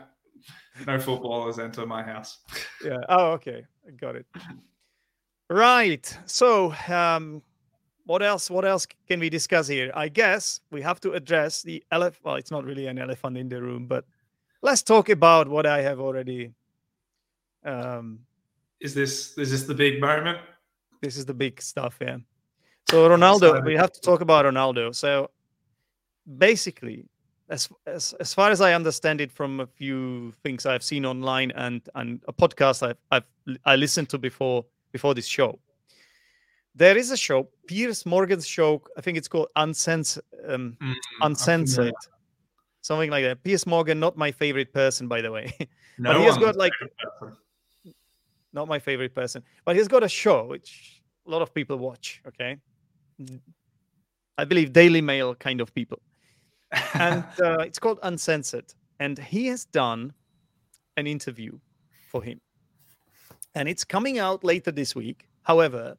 footballers enter my house. Yeah. Oh, okay. Got it. Right. So, What else can we discuss here? I guess we have to address the elephant. Well, it's not really an elephant in the room, but let's talk about what I have already. Is this the big moment? This is the big stuff, yeah. So Ronaldo, we have to talk about Ronaldo. So basically, as far as I understand it from a few things I've seen online and a podcast I listened to before this show. There is a show, Piers Morgan's show. I think it's called Uncensored, something like that. Piers Morgan, not my favorite person, by the way. No, but he has got like not my favorite person, but he's got a show which a lot of people watch. Okay, I believe Daily Mail kind of people, and it's called Uncensored. And he has done an interview for him, and it's coming out later this week. However,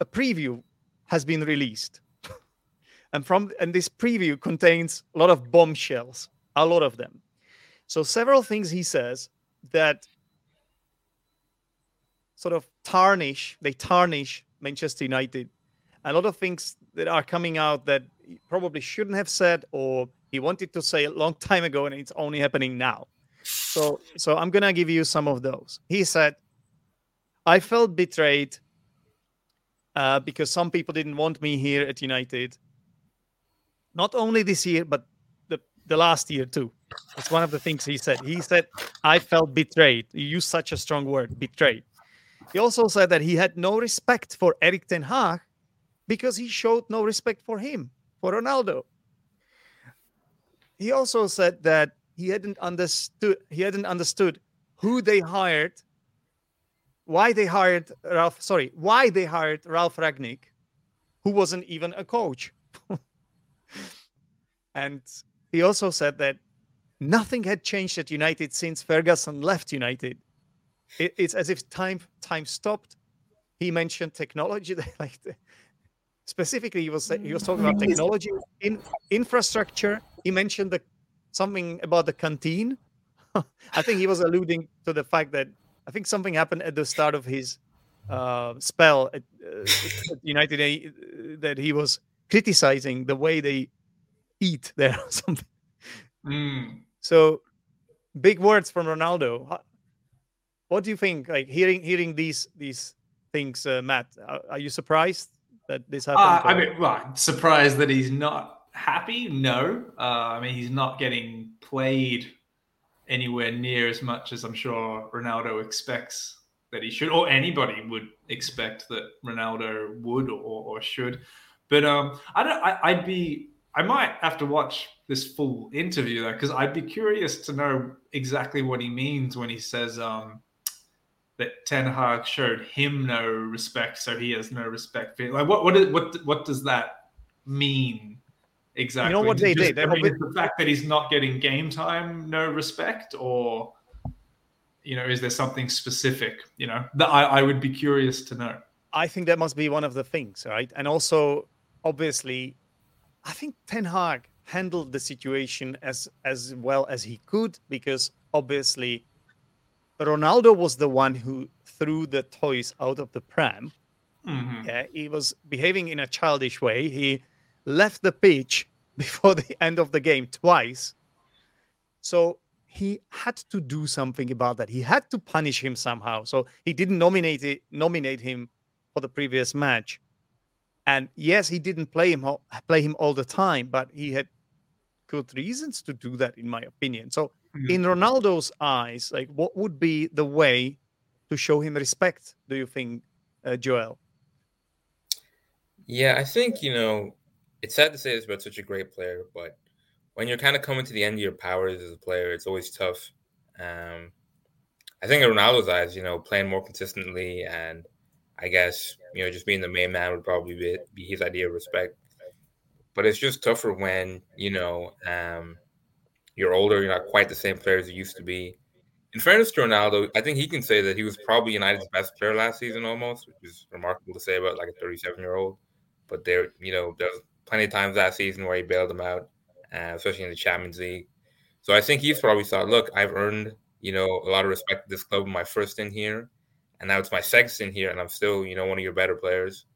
a preview has been released, and this preview contains a lot of bombshells, a lot of them. So several things he says that sort of tarnish Manchester United. A lot of things that are coming out that he probably shouldn't have said, or he wanted to say a long time ago, and it's only happening now. So I'm gonna give you some of those. He said, I felt betrayed because some people didn't want me here at United. Not only this year, but the last year too. It's one of the things he said. He said, I felt betrayed. He used such a strong word, betrayed. He also said that he had no respect for Erik ten Hag because he showed no respect for him, for Ronaldo. He also said that he hadn't understood who they hired. Why they hired Ralf Rangnick, who wasn't even a coach. And he also said that nothing had changed at United since Ferguson left United. It's as if time stopped. He mentioned technology. Specifically, he was talking about technology, infrastructure. He mentioned something about the canteen. I think he was alluding to the fact that I think something happened at the start of his spell at United that he was criticizing the way they eat there or something. Mm. So big words from Ronaldo. What do you think? Like hearing these things, Matt, are you surprised that this happened? I mean, well, surprised that he's not happy? No. I mean, he's not getting played anywhere near as much as I'm sure Ronaldo expects that he should, or anybody would expect that Ronaldo would or should. But I might have to watch this full interview though, because I'd be curious to know exactly what he means when he says that Ten Hag showed him no respect, so he has no respect for him. Like, what does that mean exactly? You know what they did? I mean, the fact that he's not getting game time, no respect, or you know, is there something specific? You know, that I would be curious to know. I think that must be one of the things, right? And also, obviously, I think Ten Hag handled the situation as well as he could, because obviously Ronaldo was the one who threw the toys out of the pram. Mm-hmm. Yeah, he was behaving in a childish way. He left the pitch before the end of the game twice. So he had to do something about that. He had to punish him somehow. So he didn't nominate him for the previous match. And yes, he didn't play him all the time, but he had good reasons to do that, in my opinion. So in Ronaldo's eyes, like, what would be the way to show him respect, do you think, Joel? Yeah, I think, you know, it's sad to say this about such a great player, but when you're kind of coming to the end of your powers as a player, it's always tough. I think in Ronaldo's eyes, you know, playing more consistently and I guess, you know, just being the main man would probably be his idea of respect. But it's just tougher when, you know, you're older, you're not quite the same player as you used to be. In fairness to Ronaldo, I think he can say that he was probably United's best player last season almost, which is remarkable to say about like a 37-year-old. But there, you know, there's plenty of times that season where he bailed them out, especially in the Champions League. So I think he's probably thought, look, I've earned, you know, a lot of respect at this club in my first in here. And now it's my second stint here, and I'm still, you know, one of your better players.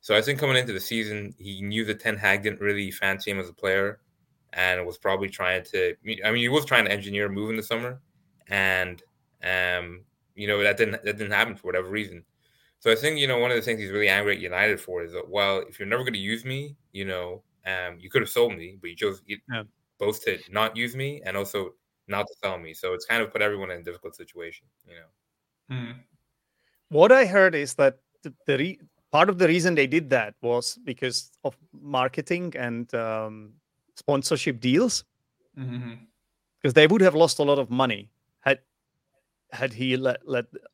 So I think coming into the season, he knew that Ten Hag didn't really fancy him as a player and was probably trying to – I mean, he was trying to engineer a move in the summer. And, you know, that didn't happen for whatever reason. So I think, you know, one of the things he's really angry at United for is that, well, if you're never going to use me, you know, you could have sold me, but you chose both to not use me and also not to sell me. So it's kind of put everyone in a difficult situation, you know. Mm. What I heard is that part of the reason they did that was because of marketing and sponsorship deals, because they would have lost a lot of money had he let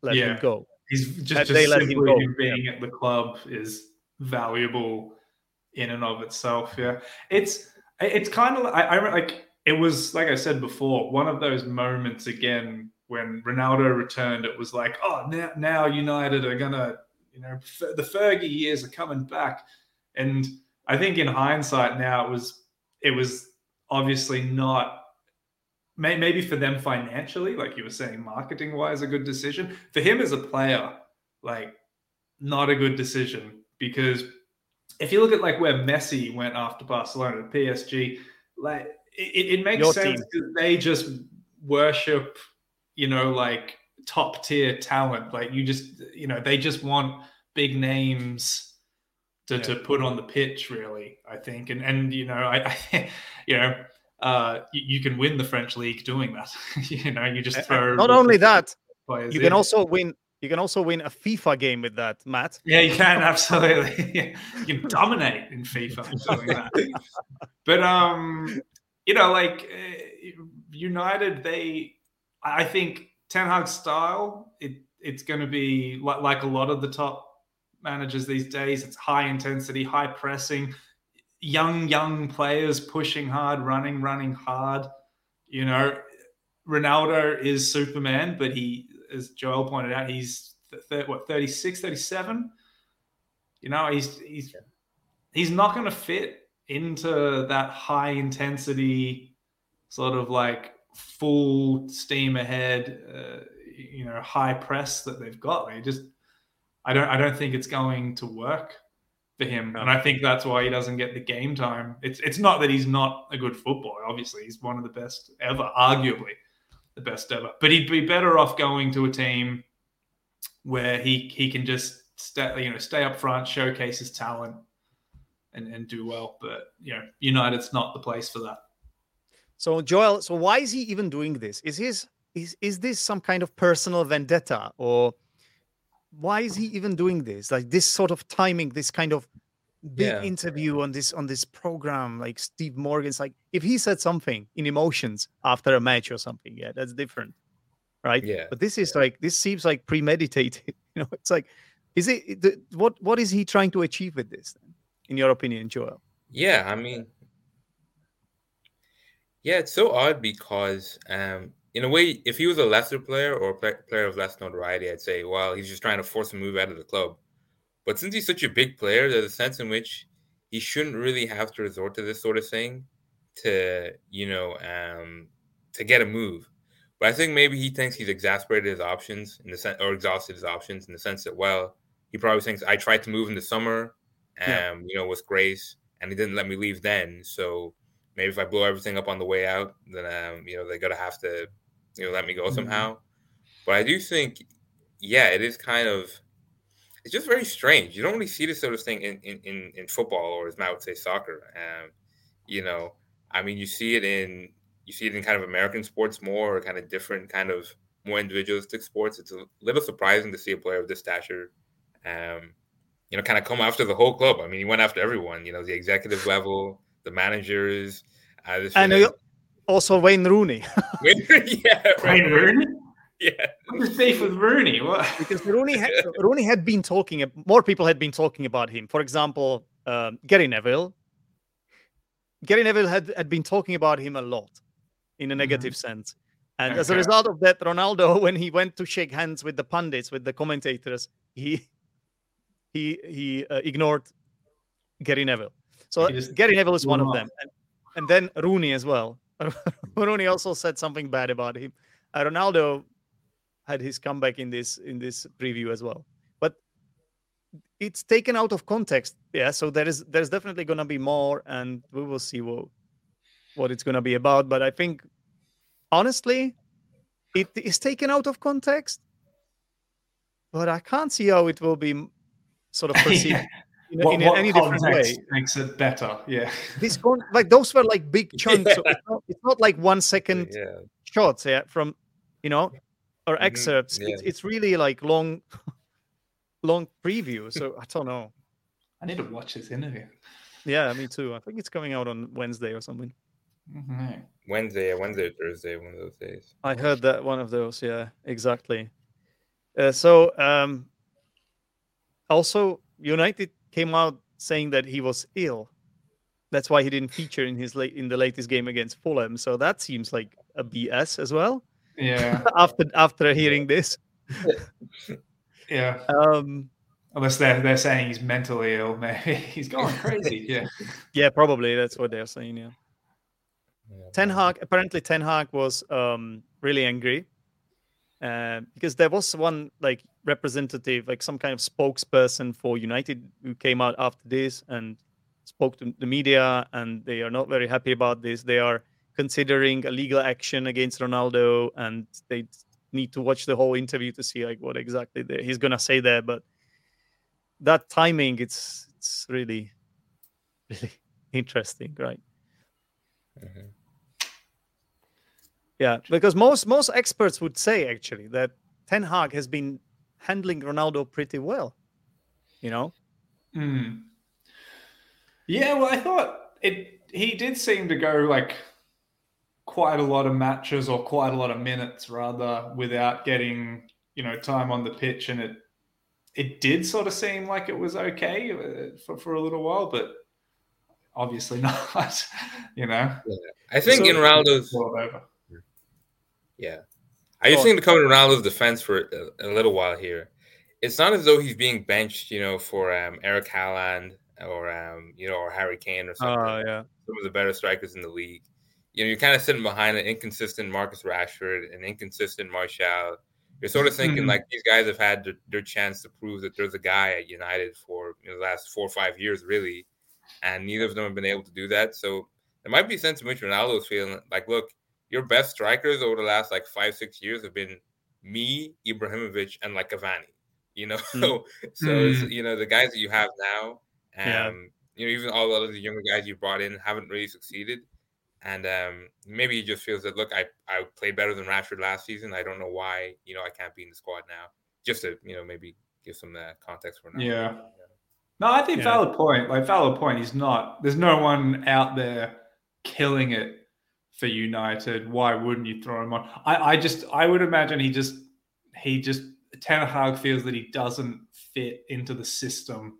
him go. He's just let him go. Being at the club is valuable in and of itself. Yeah, it's kind of I like it was like I said before, one of those moments again. When Ronaldo returned, it was like, oh, now United are going to, you know, the Fergie years are coming back. And I think in hindsight now, it was obviously not, maybe for them financially, like you were saying, marketing-wise, a good decision. For him as a player, like, not a good decision. Because if you look at, like, where Messi went after Barcelona to PSG, like, it makes your sense that they just worship, you know, like top tier talent, like you just, you know, they just want big names to put on the pitch, really, I think. And you know, I you know, you can win the French league doing that. You know, you just throw. Not only that, you can also win. You can also win a FIFA game with that, Matt. Yeah, you can absolutely. You can dominate in FIFA doing that. But you know, like United, I think Ten Hag's style, it's going to be like a lot of the top managers these days. It's high intensity, high pressing, young players pushing hard, running hard. You know, Ronaldo is Superman, but he, as Joel pointed out, he's 36, 37? You know, he's not going to fit into that high intensity sort of like full steam ahead, high press that they've got. They just, I don't think it's going to work for him. And I think that's why he doesn't get the game time. It's not that he's not a good footballer. Obviously, he's one of the best ever, arguably the best ever. But he'd be better off going to a team where he can just stay up front, showcase his talent, and do well. But United's not the place for that. So Joel, why is he even doing this? Is this some kind of personal vendetta, or why is he even doing this? Like this sort of timing, this kind of big interview on this program, like Steve Morgan's. Like if he said something in emotions after a match or something, that's different, right? Yeah. But this is this seems like premeditated. It's like, is it what is he trying to achieve with this then, in your opinion, Joel? Yeah, I mean, it's so odd because in a way, if he was a Leicester player or a player of less notoriety, I'd say, well, he's just trying to force a move out of the club. But since he's such a big player, there's a sense in which he shouldn't really have to resort to this sort of thing to get a move. But I think maybe he thinks he's exasperated his options in the sense, or exhausted his options in the sense that, well, he probably thinks I tried to move in the summer, with grace, and he didn't let me leave then. So maybe if I blow everything up on the way out, then they're gonna have to let me go somehow. But I do think, it is kind of, it's just very strange. You don't really see this sort of thing in football, or as Matt would say, soccer. You see it in kind of American sports more, or kind of different, kind of more individualistic sports. It's a little surprising to see a player of this stature, kind of come after the whole club. I mean, he went after everyone, the executive level, the managers. Also Wayne Rooney. Wayne Rooney? Yeah. I'm safe with Rooney. What? Because more people had been talking about him. For example, Gary Neville. Gary Neville had been talking about him a lot in a negative sense. And as a result of that, Ronaldo, when he went to shake hands with the pundits, with the commentators, he ignored Gary Neville. So Gary Neville is one of them. And then Rooney as well. Rooney also said something bad about him. Ronaldo had his comeback in this preview as well. But it's taken out of context. Yeah, so there's definitely going to be more, and we will see what it's going to be about. But I think, honestly, it is taken out of context. But I can't see how it will be sort of perceived. In any different way makes it better. Yeah, those were like big chunks. Yeah. So it's not like 1 second shots from or excerpts. Yeah. It's really like long preview. So I don't know. I need to watch this interview. Yeah, me too. I think it's coming out on Wednesday or something. Mm-hmm. Wednesday, Thursday, one of those days. I heard that one of those. Yeah, exactly. Also, United came out saying that he was ill. That's why he didn't feature in the latest game against Fulham. So that seems like a BS as well. Yeah. after hearing this. Yeah. Unless they're saying he's mentally ill, maybe he's going crazy. Yeah. Yeah, probably that's what they're saying. Yeah. Ten Hag was really angry because there was one representative, some kind of spokesperson for United who came out after this and spoke to the media, and they are not very happy about this. They are considering a legal action against Ronaldo, and they need to watch the whole interview to see what exactly he's going to say there. But that timing, it's really, really interesting, right? Mm-hmm. Yeah, because most experts would say, actually, that Ten Hag has been handling Ronaldo pretty well, Yeah, well, I thought he did seem to go quite a lot of matches or quite a lot of minutes rather without getting time on the pitch, and it did sort of seem like it was okay for a little while, but obviously not. Yeah. I think in Ronaldo's I just think to come to Ronaldo's defense for a little while here. It's not as though he's being benched, for Eric Haaland or or Harry Kane or something. Some of the better strikers in the league. you know, you're kind of sitting behind an inconsistent Marcus Rashford, an inconsistent Martial. You're sort of thinking, like, these guys have had their chance to prove that there's a guy at United for, you know, the last 4 or 5 years, really, and neither of them have been able to do that. So there might be a sense in which Ronaldo's feeling like, look, your best strikers over the last, like, 5-6 years have been me, Ibrahimovic, and, like, Cavani, you know? So, you know, the guys that you have now, you know, even all of the younger guys you brought in haven't really succeeded. And maybe he just feels that, look, I played better than Rashford last season. I don't know why, you know, I can't be in the squad now. Just to, you know, maybe give some context for now. Yeah. No, I think valid point. Like, valid point. He's not. There's no one out there killing it for United. Why wouldn't you throw him on? I would imagine he just Ten Hag feels that he doesn't fit into the system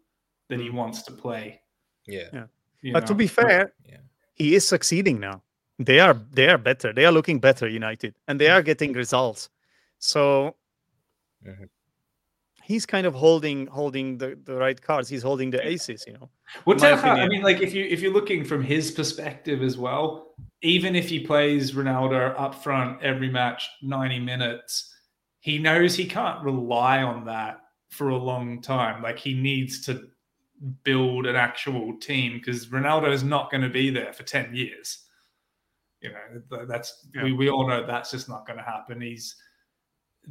that he wants to play. Yeah. You but know? To be fair. Yeah. He is succeeding now. They are better. They are looking better, United, and they are getting results. So he's kind of holding the right cards. He's holding the aces, you know. Well, I mean, like, if you're looking from his perspective as well, even if he plays Ronaldo up front every match, 90 minutes, he knows he can't rely on that for a long time. Like, he needs to build an actual team, because Ronaldo is not going to be there for 10 years. You know, that's we all know that's just not going to happen. He's,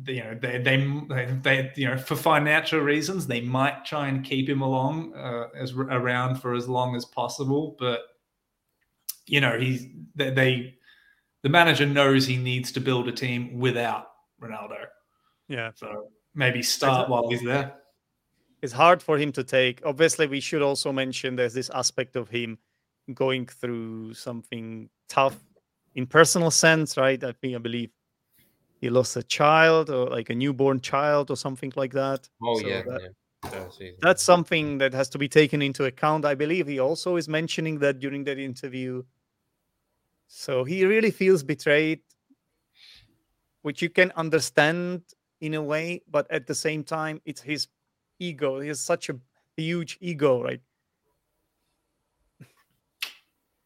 you know, they you know, for financial reasons, they might try and keep him along as around for as long as possible, but, you know, the manager knows he needs to build a team without Ronaldo. Yeah, so maybe start while he's there. It's hard for him to take. Obviously, we should also mention there's this aspect of him going through something tough in personal sense, right? I believe he lost a child, or like a newborn child or something like that. That's something that has to be taken into account. I believe he also is mentioning that during that interview. So he really feels betrayed, which you can understand in a way, but at the same time, it's his ego. He has such a huge ego, right?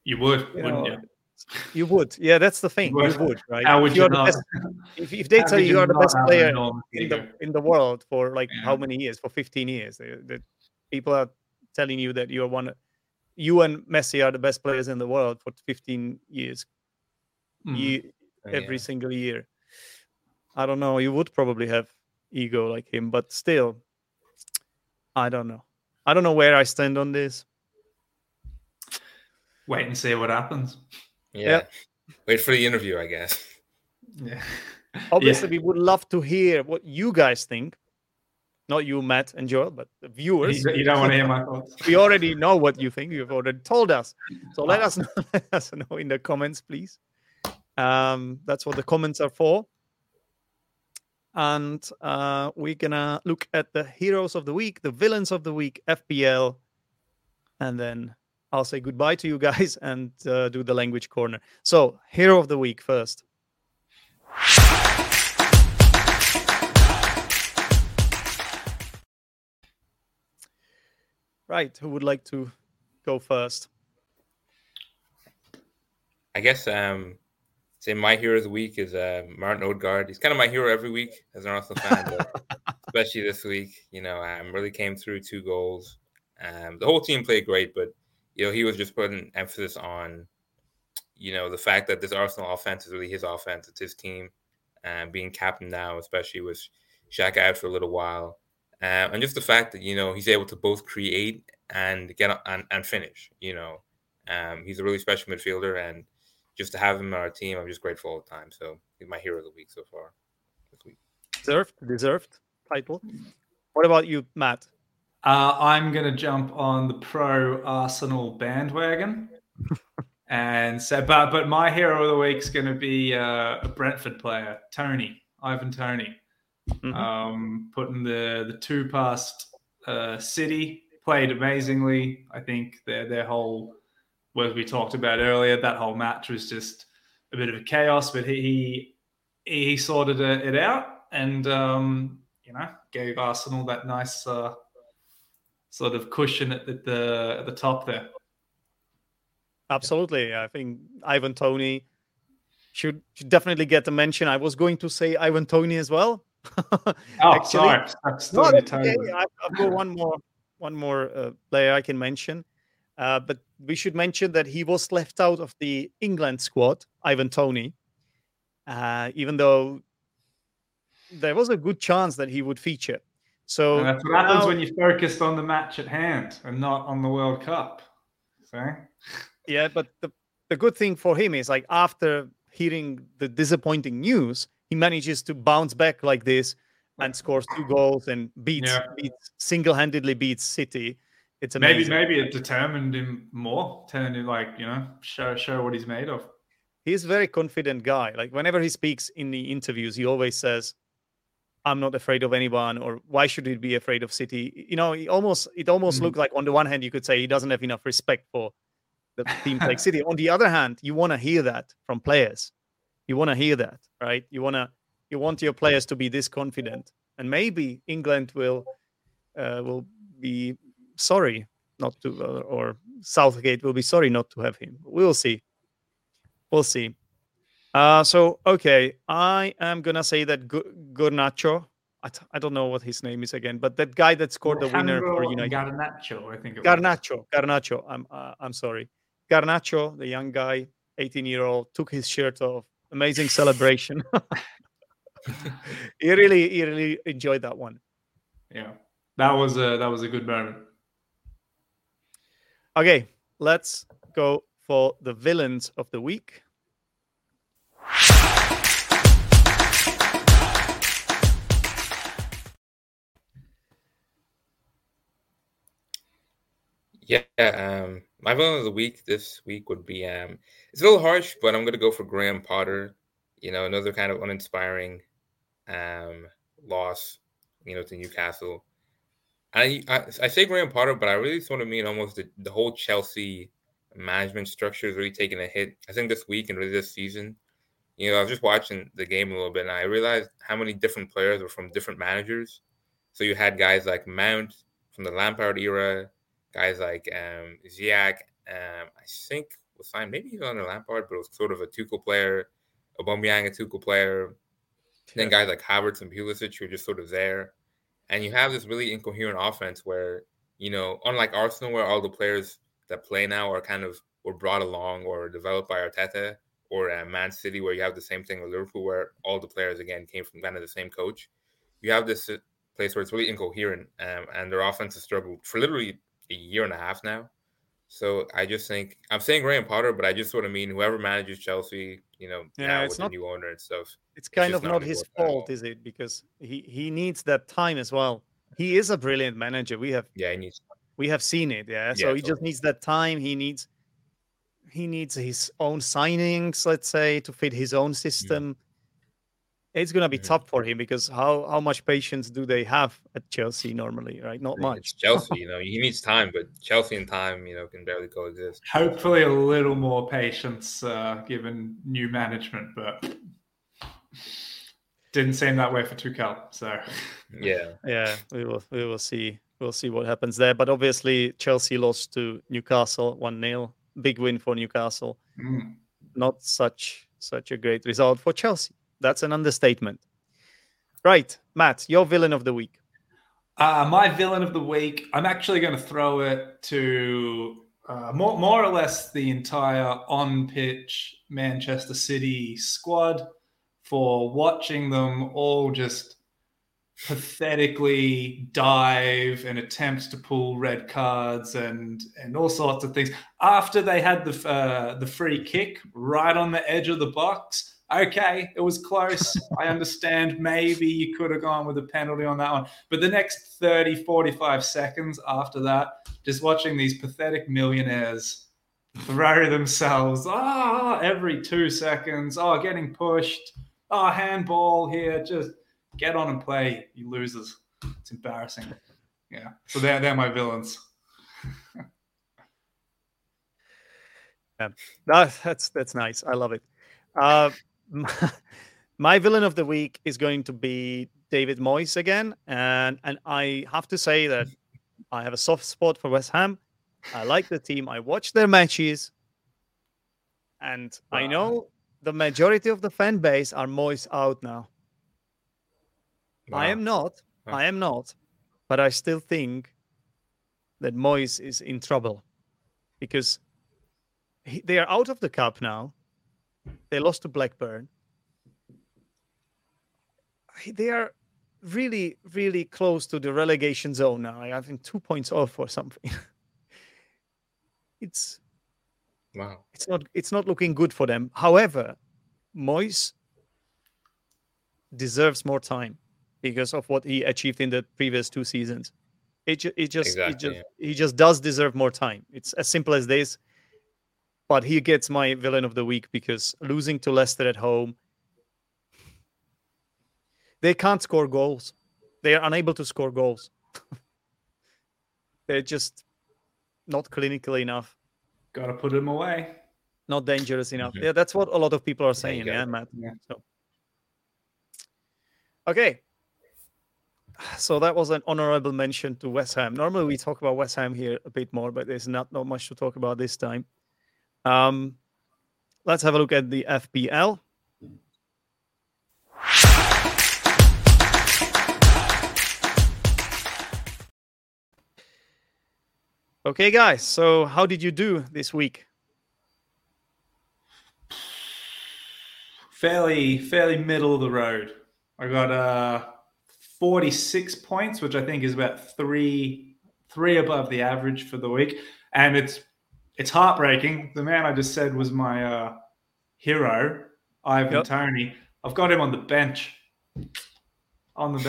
You would, you wouldn't know, you? You would. Yeah, that's the thing. You would, right? How would you not? If they tell you you are the best player in the world for, like, how many years? For 15 years. That people are telling you that you and Messi are the best players in the world for 15 years. Every single year. I don't know. You would probably have ego like him, but still, I don't know. I don't know where I stand on this. Wait and see what happens. Yeah. Wait for the interview, I guess. Yeah. Obviously, we would love to hear what you guys think. Not you, Matt and Joel, but the viewers. You don't want to hear my thoughts. We already know what you think. You've already told us. So let us know in the comments, please. That's what the comments are for. And we're going to look at the heroes of the week, the villains of the week, FPL. And then I'll say goodbye to you guys and do the language corner. So, hero of the week first. Right. Who would like to go first? I guess... Say my hero of the week is Martin Odegaard. He's kind of my hero every week as an Arsenal fan, but especially this week. You know, really came through 2 goals. The whole team played great, but, you know, he was just putting emphasis on, you know, the fact that this Arsenal offense is really his offense. It's his team, being captain now, especially with Shaq out for a little while, and just the fact that, you know, he's able to both create and get and finish. You know, he's a really special midfielder, and just to have him on our team, I'm just grateful all the time. So he's my hero of the week so far. Deserved title. What about you, Matt? I'm going to jump on the pro Arsenal bandwagon. And so, but my hero of the week is going to be a Brentford player, Ivan Toney. Putting the 2 past City, played amazingly. I think their whole... As we talked about earlier, that whole match was just a bit of a chaos, but he sorted it out and, you know, gave Arsenal that nice sort of cushion at the top there. Absolutely. Yeah. I think Ivan Toney should definitely get a mention. I was going to say Ivan Toney as well. Sorry. I've got one more player I can mention. But we should mention that he was left out of the England squad, Ivan Toney, even though there was a good chance that he would feature. So and that's what happens when you're focused on the match at hand and not on the World Cup. So. Yeah, but the good thing for him is, like, after hearing the disappointing news, he manages to bounce back like this and scores 2 goals and beats single-handedly beats City. It's amazing. Maybe it determined him more, turned him show what he's made of. He's a very confident guy. Like, whenever he speaks in the interviews, he always says, "I'm not afraid of anyone," or "Why should he be afraid of City?" You know, it almost looked like, on the one hand, you could say he doesn't have enough respect for the team like City. On the other hand, you want to hear that from players. You want to hear that, right? You want your players to be this confident, and maybe England will be sorry not to, or Southgate will be sorry not to have him. We'll see. So, okay, I am going to say that Garnacho, I don't know what his name is again, but that guy that scored the winner for United. Garnacho. I'm sorry. Garnacho, the young guy, 18-year-old, took his shirt off. Amazing celebration. He really enjoyed that one. Yeah. That was a good moment. Okay, let's go for the villains of the week. Yeah, my villain of the week this week would be, it's a little harsh, but I'm going to go for Graham Potter. You know, another kind of uninspiring loss, to Newcastle. I say Graham Potter, but I really sort of mean almost the whole Chelsea management structure is really taking a hit. I think this week and really this season, I was just watching the game a little bit and I realized how many different players were from different managers. So you had guys like Mount from the Lampard era, guys like Ziyech, I think was signed. Maybe he was on the Lampard, but it was sort of a Tuchel player, Aubameyang, a Tuchel player. Yeah. Then guys like Havertz and Pulisic who were just sort of there. And you have this really incoherent offense where, unlike Arsenal, where all the players that play now are kind of were brought along or developed by Arteta, or Man City, where you have the same thing with Liverpool, where all the players, again, came from kind of the same coach. You have this place where it's really incoherent, and their offense has struggled for literally a year and a half now. So I just think I'm saying Graham Potter, but I just sort of mean whoever manages Chelsea, now it's with the new owner and stuff. It's kind of not his fault, is it? Because he needs that time as well. He is a brilliant manager. We have seen it. Yeah. So he just needs that time. He needs his own signings, let's say, to fit his own system. Yeah. It's gonna be tough for him because how much patience do they have at Chelsea normally, right? Not much. It's Chelsea, he needs time, but Chelsea and time, can barely coexist. Hopefully, a little more patience given new management, but didn't seem that way for Tuchel. So yeah, we will see. We'll see what happens there. But obviously, Chelsea lost to Newcastle 1-0. Big win for Newcastle. Mm. Not such a great result for Chelsea. That's an understatement. Right, Matt, your villain of the week. My villain of the week, I'm actually going to throw it to more or less the entire on-pitch Manchester City squad for watching them all just pathetically dive and attempts to pull red cards and all sorts of things. After they had the free kick right on the edge of the box, okay, it was close. I understand maybe you could have gone with a penalty on that one. But the next 30, 45 seconds after that, just watching these pathetic millionaires throw themselves every 2 seconds, getting pushed, handball here, just get on and play, you losers. It's embarrassing. Yeah. So they're my villains. Yeah. That's nice. I love it. My villain of the week is going to be David Moyes again. And I have to say that I have a soft spot for West Ham. I like the team. I watch their matches. And wow. I know the majority of the fan base are Moyes out now. Wow. I am not. But I still think that Moyes is in trouble because they are out of the cup now. They lost to Blackburn. They are really, really close to the relegation zone now. I think 2 points off or something. It's not looking good for them. However, Moyes deserves more time because of what he achieved in the previous two seasons. He just does deserve more time. It's as simple as this. But he gets my villain of the week because losing to Leicester at home, they can't score goals. They are unable to score goals. They're just not clinical enough. Got to put them away. Not dangerous enough. Mm-hmm. Yeah, that's what a lot of people are saying, Matt? Yeah. So. Okay. So that was an honorable mention to West Ham. Normally we talk about West Ham here a bit more, but there's not much to talk about this time. Let's have a look at the FPL. Okay, guys. So, how did you do this week? Fairly middle of the road. I got 46 points, which I think is about three above the average for the week, and it's heartbreaking. The man I just said was my hero, Ivan Toney. I've got him on the bench. So he's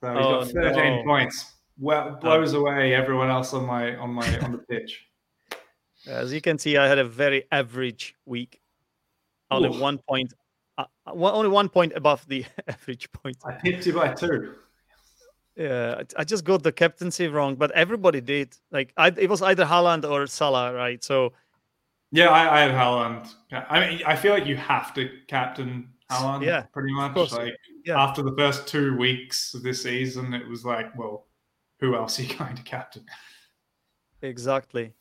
got 13 points. Well, blows away everyone else on the pitch. As you can see, I had a very average week. Only 1 point above the average point. I pipped you by two. Yeah, I just got the captaincy wrong, but everybody did. Like, it was either Haaland or Salah, right? So, yeah, I had Haaland. I mean, I feel like you have to captain Haaland, pretty much. Like after the first 2 weeks of this season, it was like, well, who else are you going to captain? Exactly.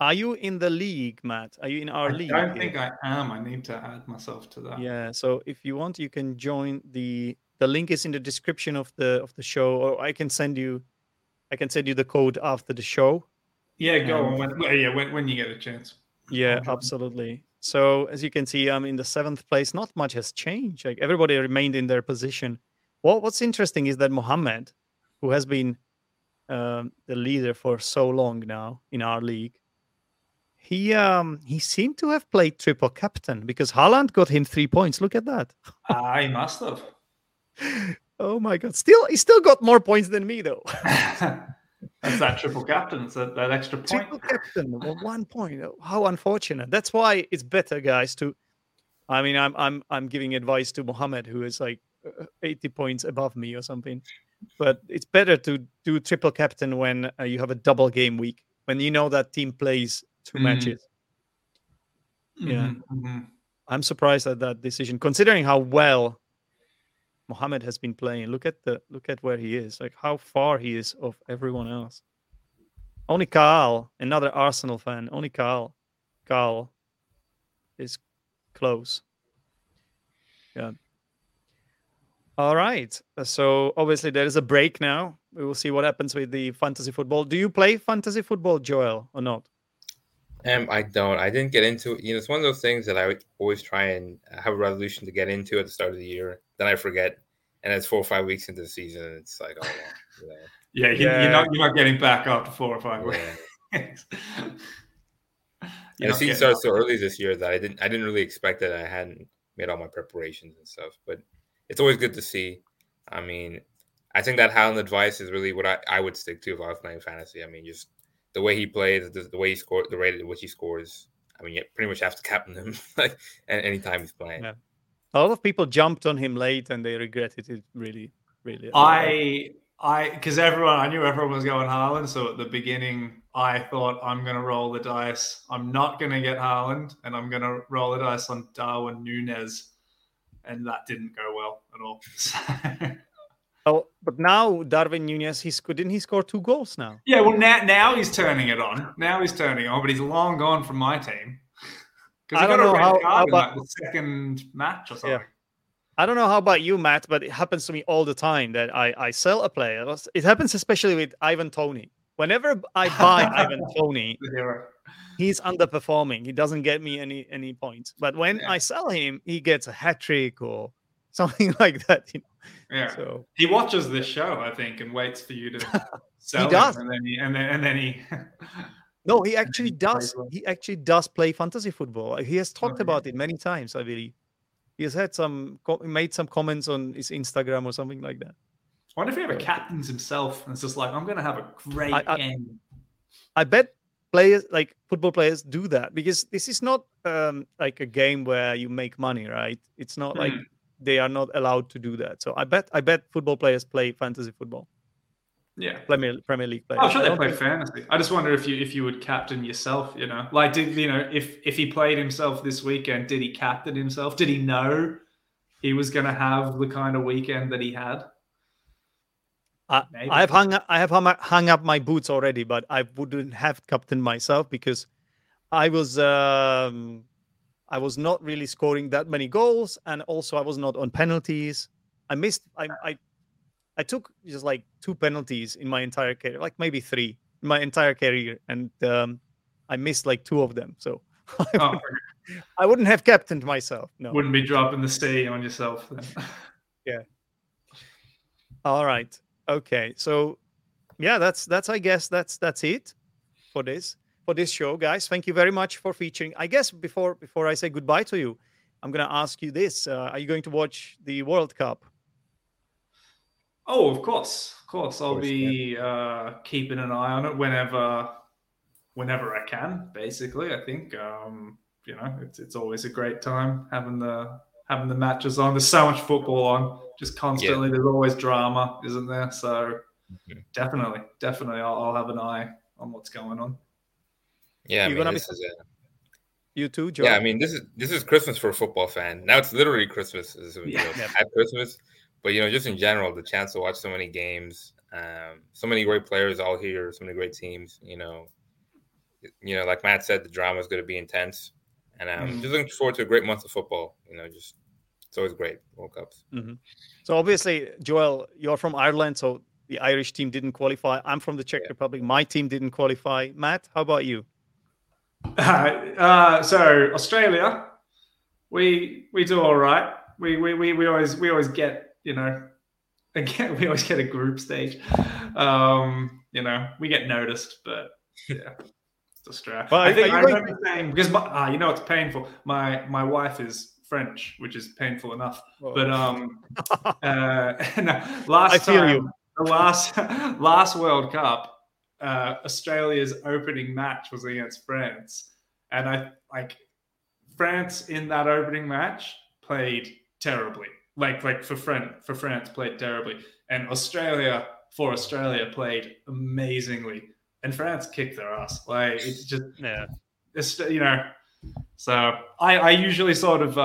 Are you in the league, Matt? Are you in our league? I don't think I am. I need to add myself to that. Yeah. So, if you want, you can join the. The link is in the description of the show, or I can send you the code after the show. Yeah, go on. When you get a chance. Yeah, absolutely. So as you can see, I'm in the 7th place. Not much has changed. Like everybody remained in their position. Well, what's interesting is that Mohammed, who has been the leader for so long now in our league, he seemed to have played triple captain because Haaland got him 3 points. Look at that. I must have. Oh my God! He still got more points than me, though. That's that triple captain. It's that extra point. Triple captain, 1 point. How unfortunate! That's why it's better, guys. I'm giving advice to Mohammed, who is like 80 points above me or something. But it's better to do triple captain when you have a double game week, when you know that team plays two matches. Yeah, I'm surprised at that decision, considering how well Mohammed has been playing. Look at where he is, like how far he is of everyone else. Only Kaal, another Arsenal fan, Kaal is close. Yeah. All right. So obviously there is a break now. We will see what happens with the fantasy football. Do you play fantasy football, Joel, or not? I don't. I didn't get into it. You know, it's one of those things that I would always try and have a resolution to get into at the start of the year. Then I forget, and it's 4 or 5 weeks into the season. And it's like, oh, you know. You're not getting back after 4 or 5 weeks. And the season starts so early this year that I didn't really expect that. I hadn't made all my preparations and stuff, but it's always good to see. I mean, I think that Haaland advice is really what I would stick to if I was playing fantasy. I mean, just the way he plays, the way he scores, the rate at which he scores. I mean, you pretty much have to captain him like anytime he's playing. Yeah. A lot of people jumped on him late and they regretted it really, really. Because I knew everyone was going Haaland. So at the beginning, I thought I'm going to roll the dice. I'm not going to get Haaland and I'm going to roll the dice on Darwin Núñez. And that didn't go well at all. Oh, but now Darwin Núñez, didn't he score 2 goals now? Yeah, well, now he's turning it on. Now he's turning on, but he's long gone from my team. Because he got a red card in like the second match or something. Yeah. I don't know how about you, Matt, but it happens to me all the time that I sell a player. It happens especially with Ivan Toney. Whenever I buy Ivan Toney, he's underperforming. He doesn't get me any points. But when I sell him, he gets a hat trick or something like that. You know? Yeah. So he watches this show, I think, and waits for you to sell him. Does. And then he No, he actually does. He actually does play fantasy football. He has talked about it many times, I believe. He has had made some comments on his Instagram or something like that. I wonder if he ever captains himself and it's just like, I'm going to have a great game. I bet players, like football players, do that because this is not like a game where you make money, right? It's not like they are not allowed to do that. So I bet football players play fantasy football. Yeah, Premier League players. I'm sure they play fantasy. I just wonder if you would captain yourself, you know, like if he played himself this weekend, did he captain himself? Did he know he was going to have the kind of weekend that he had? I have hung up my boots already, but I wouldn't have captained myself because I was not really scoring that many goals, and also I was not on penalties. I took just like 2 penalties in my entire career, like maybe 3 in my entire career, and I missed like 2 of them. So I wouldn't have captained myself. No, wouldn't be dropping the C on yourself. Yeah. All right. Okay. So, yeah, that's I guess that's it for this show, guys. Thank you very much for featuring. I guess before I say goodbye to you, I'm gonna ask you this: are you going to watch the World Cup? Oh, of course. I'll be keeping an eye on it whenever I can. Basically, I think you know it's always a great time having the matches on. There's so much football on, just constantly. There's always drama, isn't there? So definitely, I'll have an eye on what's going on. Yeah, you too, Joel? Yeah, I mean this is Christmas for a football fan. Now it's literally Christmas. At Christmas. But, you know, just in general, the chance to watch so many games, so many great players all here, so many great teams, you know, like Matt said, the drama is going to be intense. And I'm just looking forward to a great month of football. You know, just it's always great, World Cups. Mm-hmm. So, obviously, Joel, you're from Ireland, so the Irish team didn't qualify. I'm from the Czech Republic. My team didn't qualify. Matt, how about you? So, Australia, we do all right. We always get... You know, again, we always get a group stage. You know, we get noticed, but yeah, it's a strap. But I think I remember saying because you know, it's painful. My wife is French, which is painful enough. Whoa. But the last World Cup, Australia's opening match was against France, and France in that opening match played terribly. Like for France played terribly, and Australia played amazingly, and France kicked their ass. Like it's just it's, you know. So I usually sort of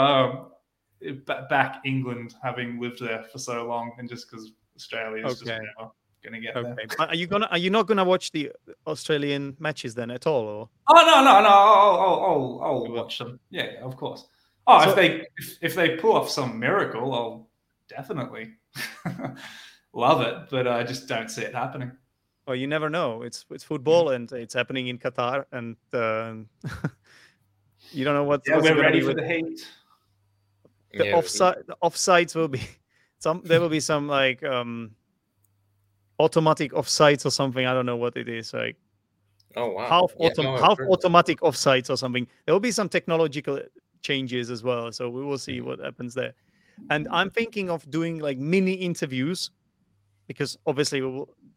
back England, having lived there for so long, and just because Australia is just never gonna get there. Are you not gonna watch the Australian matches then at all? Or no, I'll watch them. Yeah, of course. Oh, so, if they pull off some miracle, I'll definitely love it. But I just don't see it happening. Well, you never know. It's football, and it's happening in Qatar, and you don't know what. Yeah, we're ready for the heat. The offsides will be some. There will be some like automatic offsides or something. I don't know what it is like. Oh wow! Half automatic offsides or something. There will be some technological changes as well, so we will see what happens there. And I'm thinking of doing like mini interviews because obviously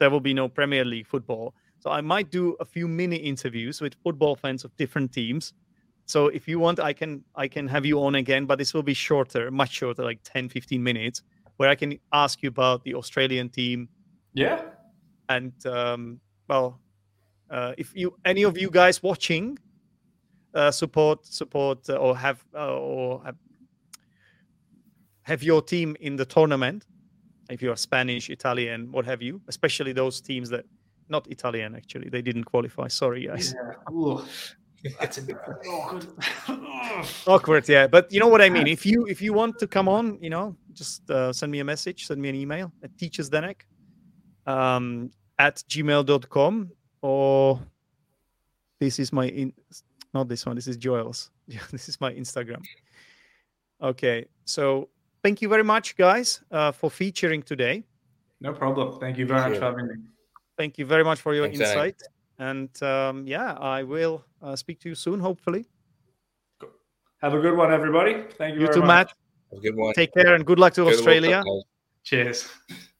there will be no Premier League football, so I might do a few mini interviews with football fans of different teams. So if you want, I can have you on again, but this will be much shorter, like 10-15 minutes, where I can ask you about the Australian team, and if you any of you guys watching support or have your team in the tournament, if you're Spanish, Italian, what have you, especially those teams that not Italian, actually, they didn't qualify. Sorry, guys. Yeah. That's awkward. Awkward, yeah. But you know what I mean. If you want to come on, you know, just send me a message, send me an email at teachersdenek @gmail.com, or this is my not this one. This is Joel's. Yeah, this is my Instagram. Okay, so thank you very much, guys, for featuring today. No problem. Thank you very much for having me. Thank you very much for your insight. And I will speak to you soon, hopefully. Cool. Have a good one, everybody. Thank you very much. Matt. Have a good one. Take care and good luck to Australia. Cheers.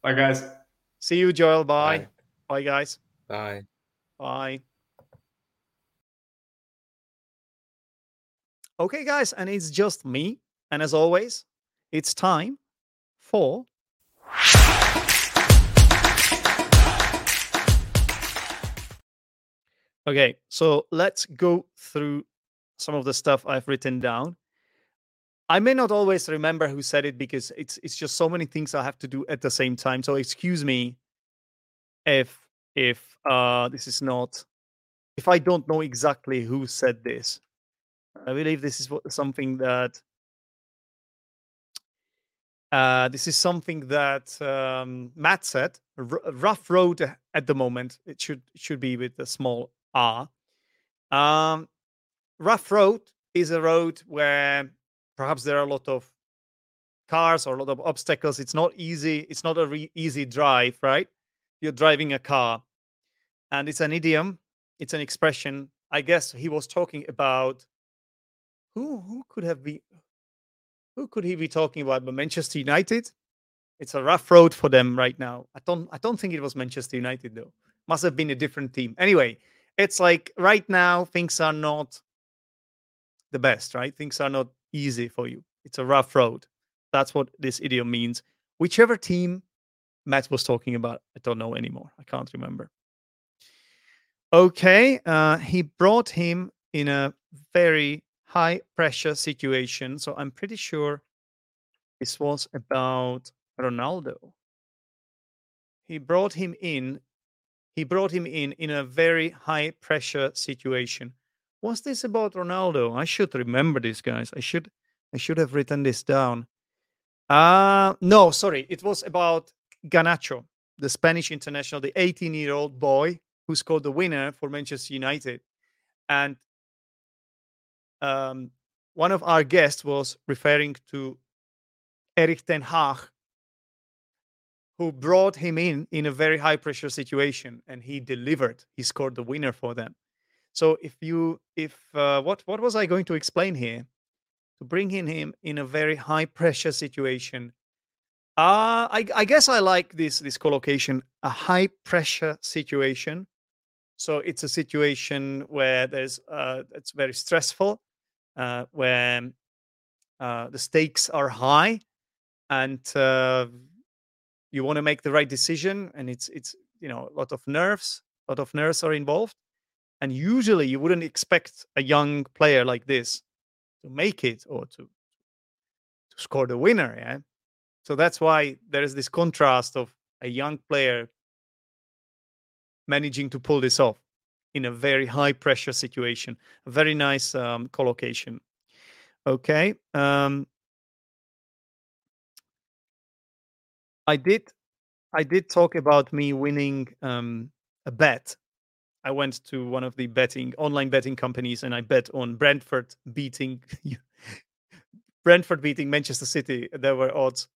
Bye, guys. See you, Joel. Bye. Bye. Bye, guys. Bye. Bye. Okay, guys, and it's just me. And as always, it's time for... Okay, so let's go through some of the stuff I've written down. I may not always remember who said it because it's just so many things I have to do at the same time. So excuse me if this is not... If I don't know exactly who said this. I believe this is something that... Matt said. Rough road at the moment. It should be with a small R. Rough road is a road where perhaps there are a lot of cars or a lot of obstacles. It's not easy. It's not a easy drive, right? You're driving a car. And it's an idiom. It's an expression. I guess he was talking about... Who could he be talking about? But Manchester United? It's a rough road for them right now. I don't think it was Manchester United, though. Must have been a different team. Anyway, it's like right now, things are not the best, right? Things are not easy for you. It's a rough road. That's what this idiom means. Whichever team Matt was talking about, I don't know anymore. I can't remember. Okay. He brought him in a very... high pressure situation. So I'm pretty sure this was about Ronaldo. He brought him in a very high pressure situation. Was this about Ronaldo? I should remember this, guys. I should have written this down. No, sorry. It was about Garnacho, the Spanish international, the 18-year-old boy who scored the winner for Manchester United. And one of our guests was referring to Erik ten Hag, who brought him in a very high-pressure situation, and he delivered. He scored the winner for them. So what was I going to explain here? To bring in him in a very high-pressure situation. I guess I like this collocation, a high-pressure situation. So it's a situation where it's very stressful. Where the stakes are high, and you want to make the right decision, and it's you know, a lot of nerves are involved, and usually you wouldn't expect a young player like this to make it or to score the winner. Yeah, so that's why there is this contrast of a young player managing to pull this off in a very high-pressure situation. A very nice collocation. Okay. I did talk about me winning a bet. I went to one of the online betting companies, and I bet on Brentford beating Manchester City. There were odds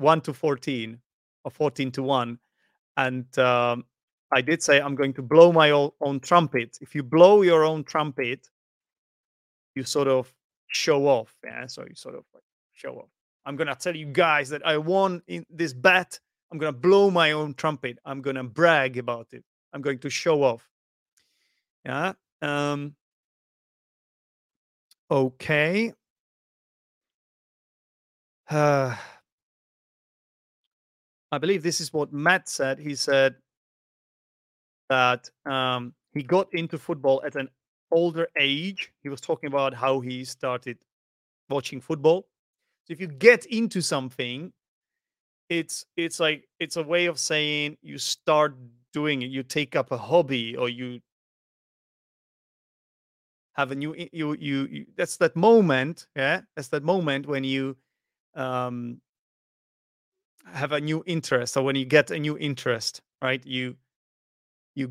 1-14 or 14-1, and I did say I'm going to blow my own trumpet. If you blow your own trumpet, you sort of show off. Yeah, so you sort of show off. I'm going to tell you guys that I won in this bet. I'm going to blow my own trumpet. I'm going to brag about it. I'm going to show off. Yeah. Okay. I believe this is what Matt said. He said that he got into football at an older age. He was talking about how he started watching football. So if you get into something, it's like, it's a way of saying you start doing it. You take up a hobby, or you have a new you that's that moment, yeah, that's that moment when you have a new interest. So when you get a new interest, right, you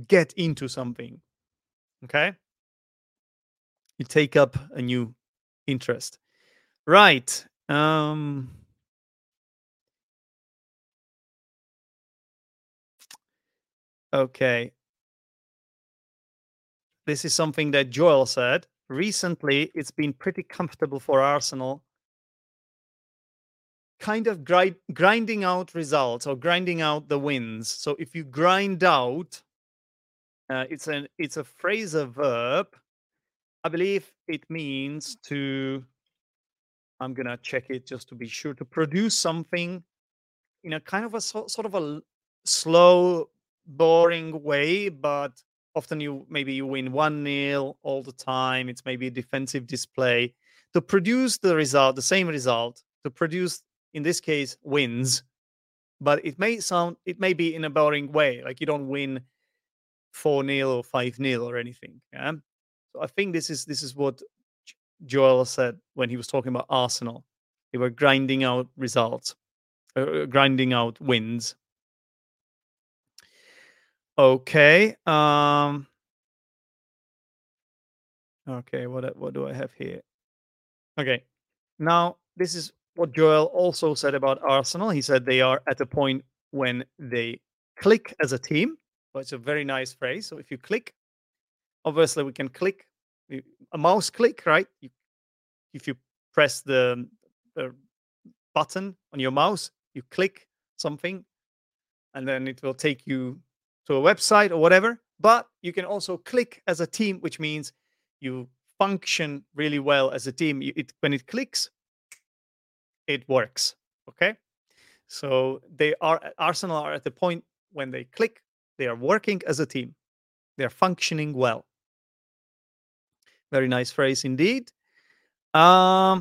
get into something, okay? You take up a new interest, right? Okay. This is something that Joel said. Recently, it's been pretty comfortable for Arsenal. Kind of grinding out results or grinding out the wins. So if you grind out, it's a phrasal verb. I believe it means to, I'm going to check it just to be sure, to produce something in a kind of a sort of a slow, boring way, but often you win 1-0 all the time. It's maybe a defensive display to produce the result, the same result, to produce, in this case, wins. But it may be in a boring way, like you don't win 4-0 or 5-0 or anything. Yeah? So I think this is what Joel said when he was talking about Arsenal. They were grinding out results, grinding out wins. Okay. Okay, what do I have here? Okay. Now, this is what Joel also said about Arsenal. He said they are at a point when they click as a team. So it's a very nice phrase. So if you click, obviously we can click, a mouse click, right? If you press the button on your mouse, you click something, and then it will take you to a website or whatever. But you can also click as a team, which means you function really well as a team. When it clicks, it works. Okay, so Arsenal are at the point when they click. They are working as a team. They are functioning well. Very nice phrase indeed. Okay,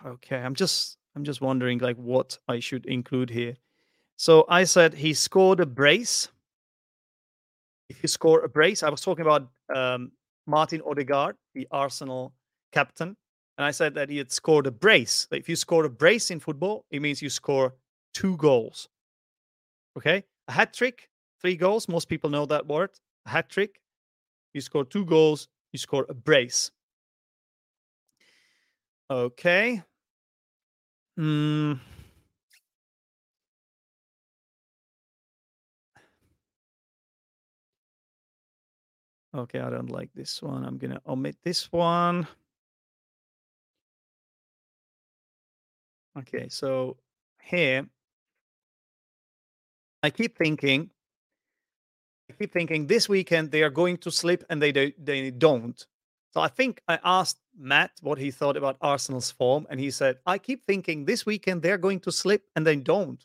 I'm just wondering like what I should include here. So I said he scored a brace. If you score a brace, I was talking about Martin Odegaard, the Arsenal captain, and I said that he had scored a brace. If you score a brace in football, it means you score 2 goals. Okay, a hat trick, 3 goals. Most people know that word. A hat trick. You score 2 goals, you score a brace. Okay. Okay, I don't like this one. I'm going to omit this one. Okay, so here, I keep thinking this weekend they are going to sleep and they don't. So I think I asked Matt what he thought about Arsenal's form, and he said, I keep thinking this weekend they're going to sleep and they don't.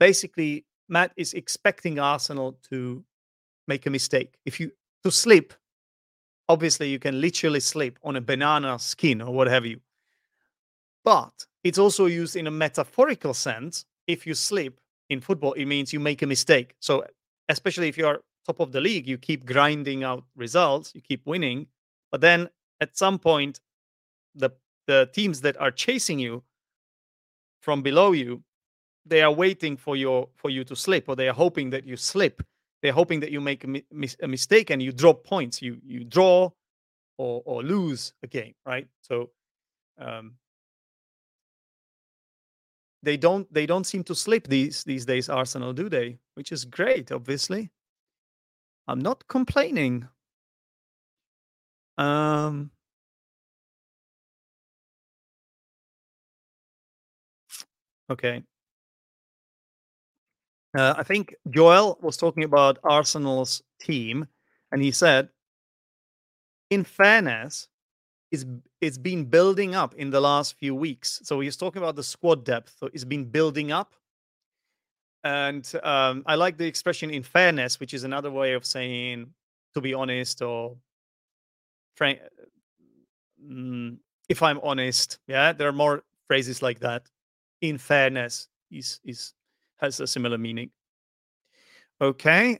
Basically, Matt is expecting Arsenal to make a mistake. To sleep, obviously you can literally sleep on a banana skin or what have you. But it's also used in a metaphorical sense. If you sleep in football, it means you make a mistake. So especially if you are top of the league, you keep grinding out results, you keep winning. But then at some point, the teams that are chasing you from below you, they are waiting for you to slip, or they are hoping that you slip. They're hoping that you make a mistake and you drop points. You draw or lose a game, right? So they don't seem to slip these days, Arsenal, do they? Which is great, obviously. I'm not complaining. Okay. I think Joel was talking about Arsenal's team, and he said, in fairness, it's been building up in the last few weeks. So he's talking about the squad depth. So it's been building up. And I like the expression in fairness, which is another way of saying, to be honest, or if I'm honest. Yeah, there are more phrases like that. In fairness is has a similar meaning. Okay.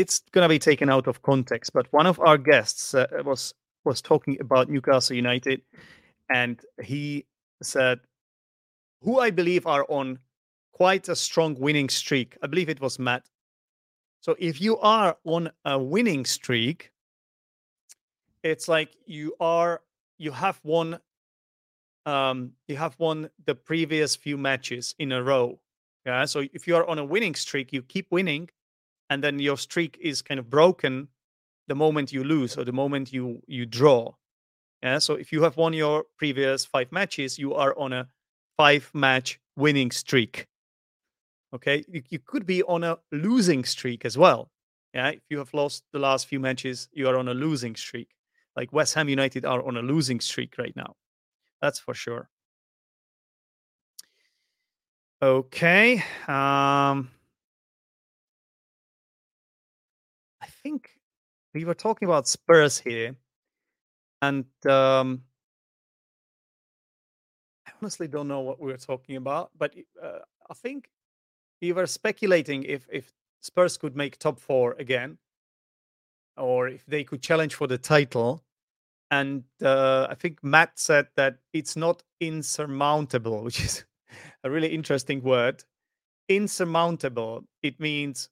it's going to be taken out of context, but one of our guests was talking about Newcastle United, and he said, who I believe are on quite a strong winning streak. I believe it was Matt. So if you are on a winning streak, it's like you have won the previous few matches in a row. Yeah. So if you are on a winning streak, you keep winning, and then your streak is kind of broken the moment you lose or the moment you draw. Yeah. So if you have won your previous 5 matches, you are on a 5-match winning streak. Okay, you could be on a losing streak as well. Yeah, if you have lost the last few matches, you are on a losing streak. Like West Ham United are on a losing streak right now. That's for sure. Okay. I think we were talking about Spurs here. And I honestly don't know what we were talking about. But I think we were speculating if Spurs could make top 4 again, or if they could challenge for the title. And I think Matt said that it's not insurmountable, which is a really interesting word. Insurmountable, it means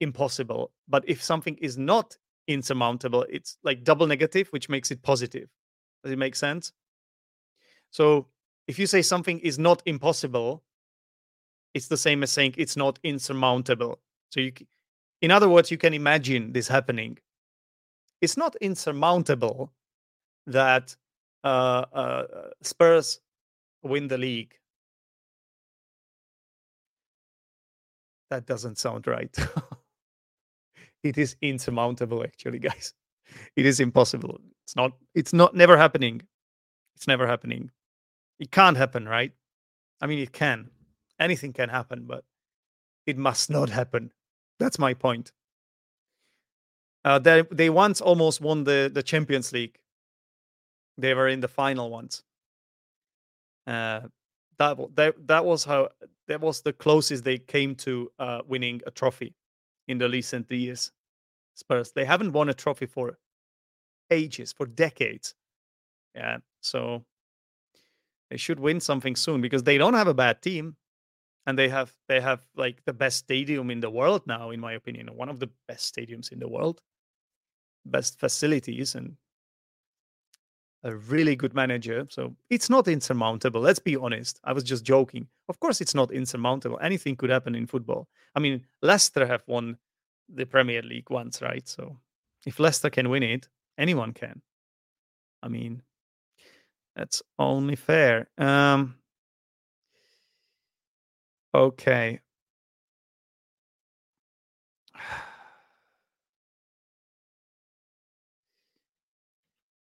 impossible. But if something is not insurmountable, it's like double negative, which makes it positive. Does it make sense? So if you say something is not impossible, it's the same as saying it's not insurmountable. So you, in other words, you can imagine this happening. It's not insurmountable that Spurs win the league. That doesn't sound right. It is insurmountable, actually, guys. It is impossible. It's not never happening. It's never happening. It can't happen, right? I mean, it can. Anything can happen, but it must not happen. That's my point. They once almost won the Champions League. They were in the final once. That was the closest they came to winning a trophy in the recent years. Spurs, they haven't won a trophy for ages, for decades. Yeah, so they should win something soon, because they don't have a bad team. And they have like the best stadium in the world now, in my opinion, one of the best stadiums in the world, best facilities, and a really good manager. So it's not insurmountable. Let's be honest. I was just joking. Of course, it's not insurmountable. Anything could happen in football. I mean, Leicester have won the Premier League once, right? So if Leicester can win it, anyone can. I mean, that's only fair. Okay.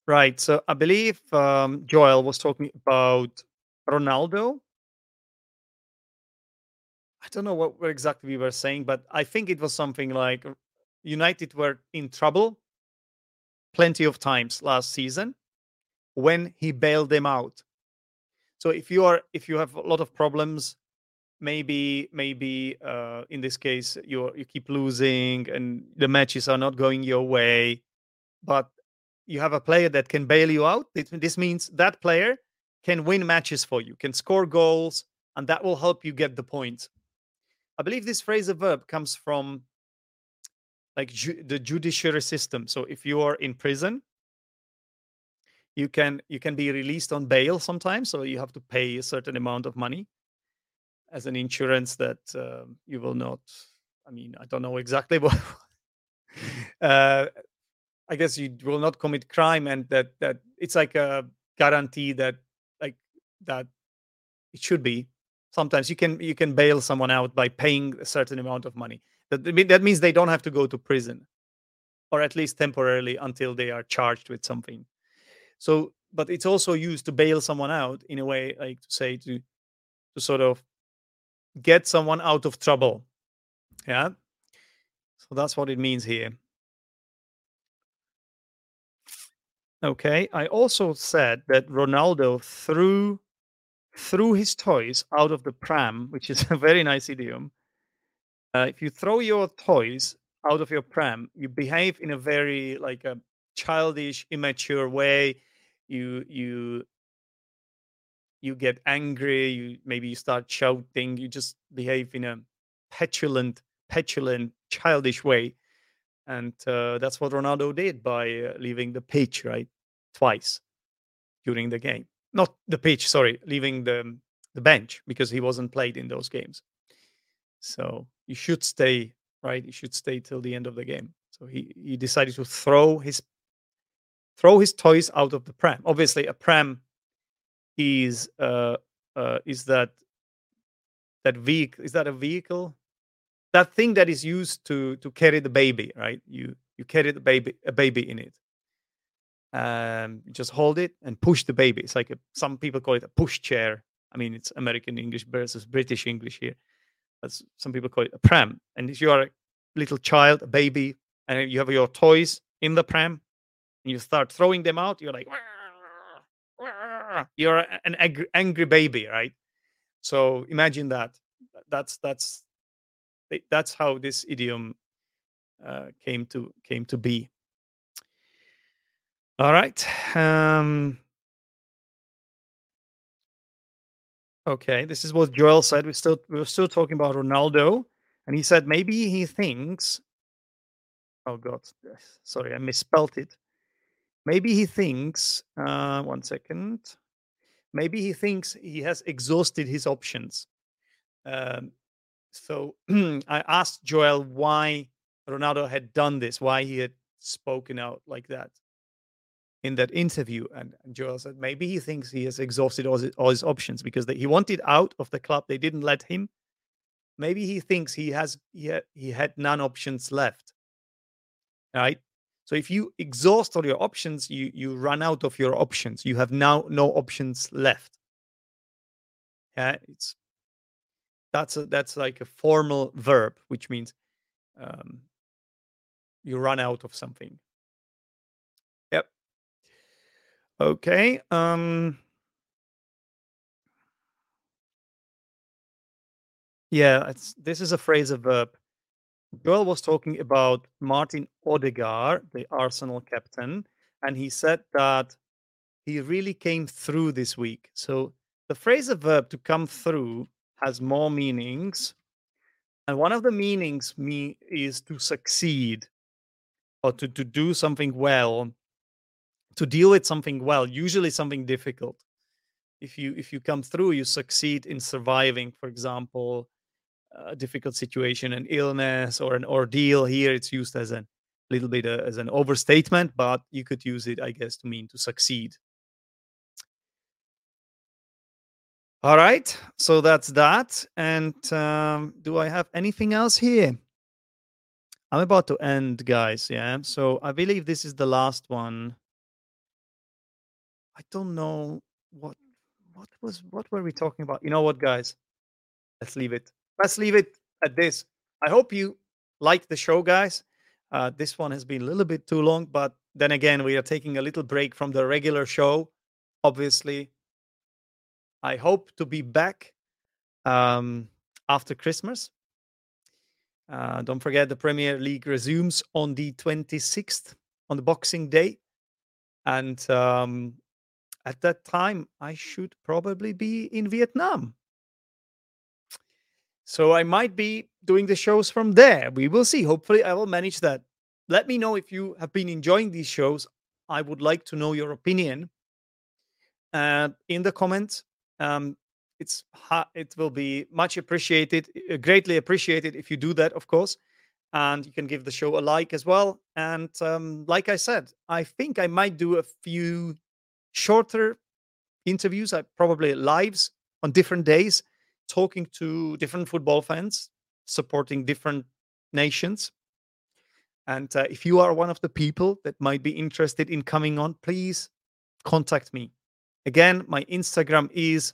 Right. So I believe Joel was talking about Ronaldo. I don't know what exactly we were saying, but I think it was something like United were in trouble plenty of times last season when he bailed them out. So if you have a lot of problems, Maybe in this case you keep losing and the matches are not going your way, but you have a player that can bail you out. This means that player can win matches for you, can score goals, and that will help you get the points. I believe this phrase or verb comes from like the judiciary system. So if you are in prison, you can be released on bail sometimes. So you have to pay a certain amount of money as an insurance that you will not, I mean, I don't know exactly, but I guess you will not commit crime, and that it's like a guarantee that it should be. Sometimes you can bail someone out by paying a certain amount of money. That means they don't have to go to prison, or at least temporarily until they are charged with something. So, but it's also used to bail someone out in a way, like to say, to sort of get someone out of trouble. Yeah. So that's what it means here. Okay. I also said that Ronaldo threw his toys out of the pram, which is a very nice idiom. If you throw your toys out of your prem. You behave in a very like a childish, immature way. You get angry. You start shouting. You just behave in a petulant, childish way. And that's what Ronaldo did by leaving the pitch, right? Twice during the game. Not the pitch, sorry, leaving the bench, because he wasn't played in those games. So you should stay, right? You should stay till the end of the game. So he decided to throw his toys out of the pram. Obviously, a pram is that a vehicle? That thing that is used to carry the baby, right? You carry a baby in it. You just hold it and push the baby. It's like some people call it a push chair. I mean, it's American English versus British English here. But some people call it a pram. And if you are a little child, a baby, and you have your toys in the pram, and you start throwing them out, you're like, you're an angry baby, right? So imagine that. That's how this idiom came to be. All right. Okay, this is what Joel said. We were still talking about Ronaldo, and he said maybe he thinks. Oh God, sorry, I misspelled it. Maybe he thinks. One second. Maybe he thinks he has exhausted his options. So I asked Joel why Ronaldo had done this, why he had spoken out like that in that interview. And Joel said maybe he thinks he has exhausted all his options because he wanted out of the club. They didn't let him. Maybe he thinks he had none options left. Right? So if you exhaust all your options, you run out of your options. You have now no options left. Yeah, that's like a formal verb, which means you run out of something. Yep. Okay. Yeah, this is a phrase, a verb. Joel was talking about Martin Odegaard, the Arsenal captain, and he said that he really came through this week. So the phrase, a verb, to come through, has more meanings, and one of the meanings is to succeed or to do something well, to deal with something well, usually something difficult. If you come through, you succeed in surviving, for example, a difficult situation, an illness or an ordeal. Here it's used as a little bit as an overstatement, but you could use it, I guess, to mean to succeed. All right, so that's that. And do I have anything else here? I'm about to end, guys, yeah? So I believe this is the last one. I don't know what were we talking about? You know what, guys? Let's leave it. Let's leave it at this. I hope you like the show, guys. This one has been a little bit too long, but then again, we are taking a little break from the regular show, obviously. I hope to be back after Christmas. Don't forget, the Premier League resumes on the 26th, on the Boxing Day. And at that time, I should probably be in Vietnam. So I might be doing the shows from there. We will see. Hopefully, I will manage that. Let me know if you have been enjoying these shows. I would like to know your opinion in the comments. It will be much appreciated, greatly appreciated if you do that, of course. And you can give the show a like as well. And like I said, I think I might do a few shorter interviews, probably lives on different days, talking to different football fans, supporting different nations. And if you are one of the people that might be interested in coming on, please contact me. Again, my Instagram is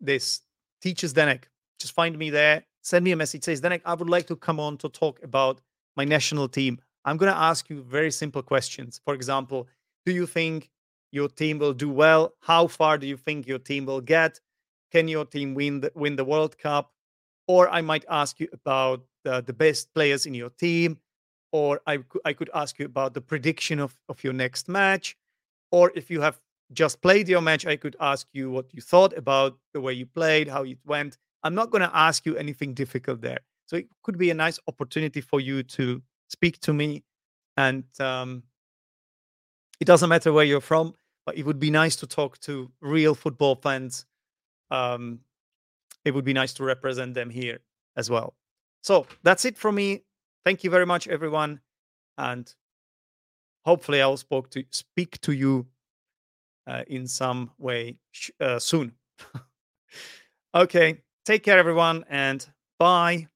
this, Teachers Denek. Just find me there. Send me a message. Says, Denek, I would like to come on to talk about my national team. I'm going to ask you very simple questions. For example, do you think your team will do well? How far do you think your team will get? Can your team win the World Cup? Or I might ask you about the best players in your team, or I could ask you about the prediction of your next match, or if you have just played your match, I could ask you what you thought about the way you played, how it went. I'm not going to ask you anything difficult there. So it could be a nice opportunity for you to speak to me. And it doesn't matter where you're from, but it would be nice to talk to real football fans. It would be nice to represent them here as well. So that's it from me. Thank you very much, everyone. And hopefully I'll speak to you in some way soon. Okay, take care, everyone, and bye.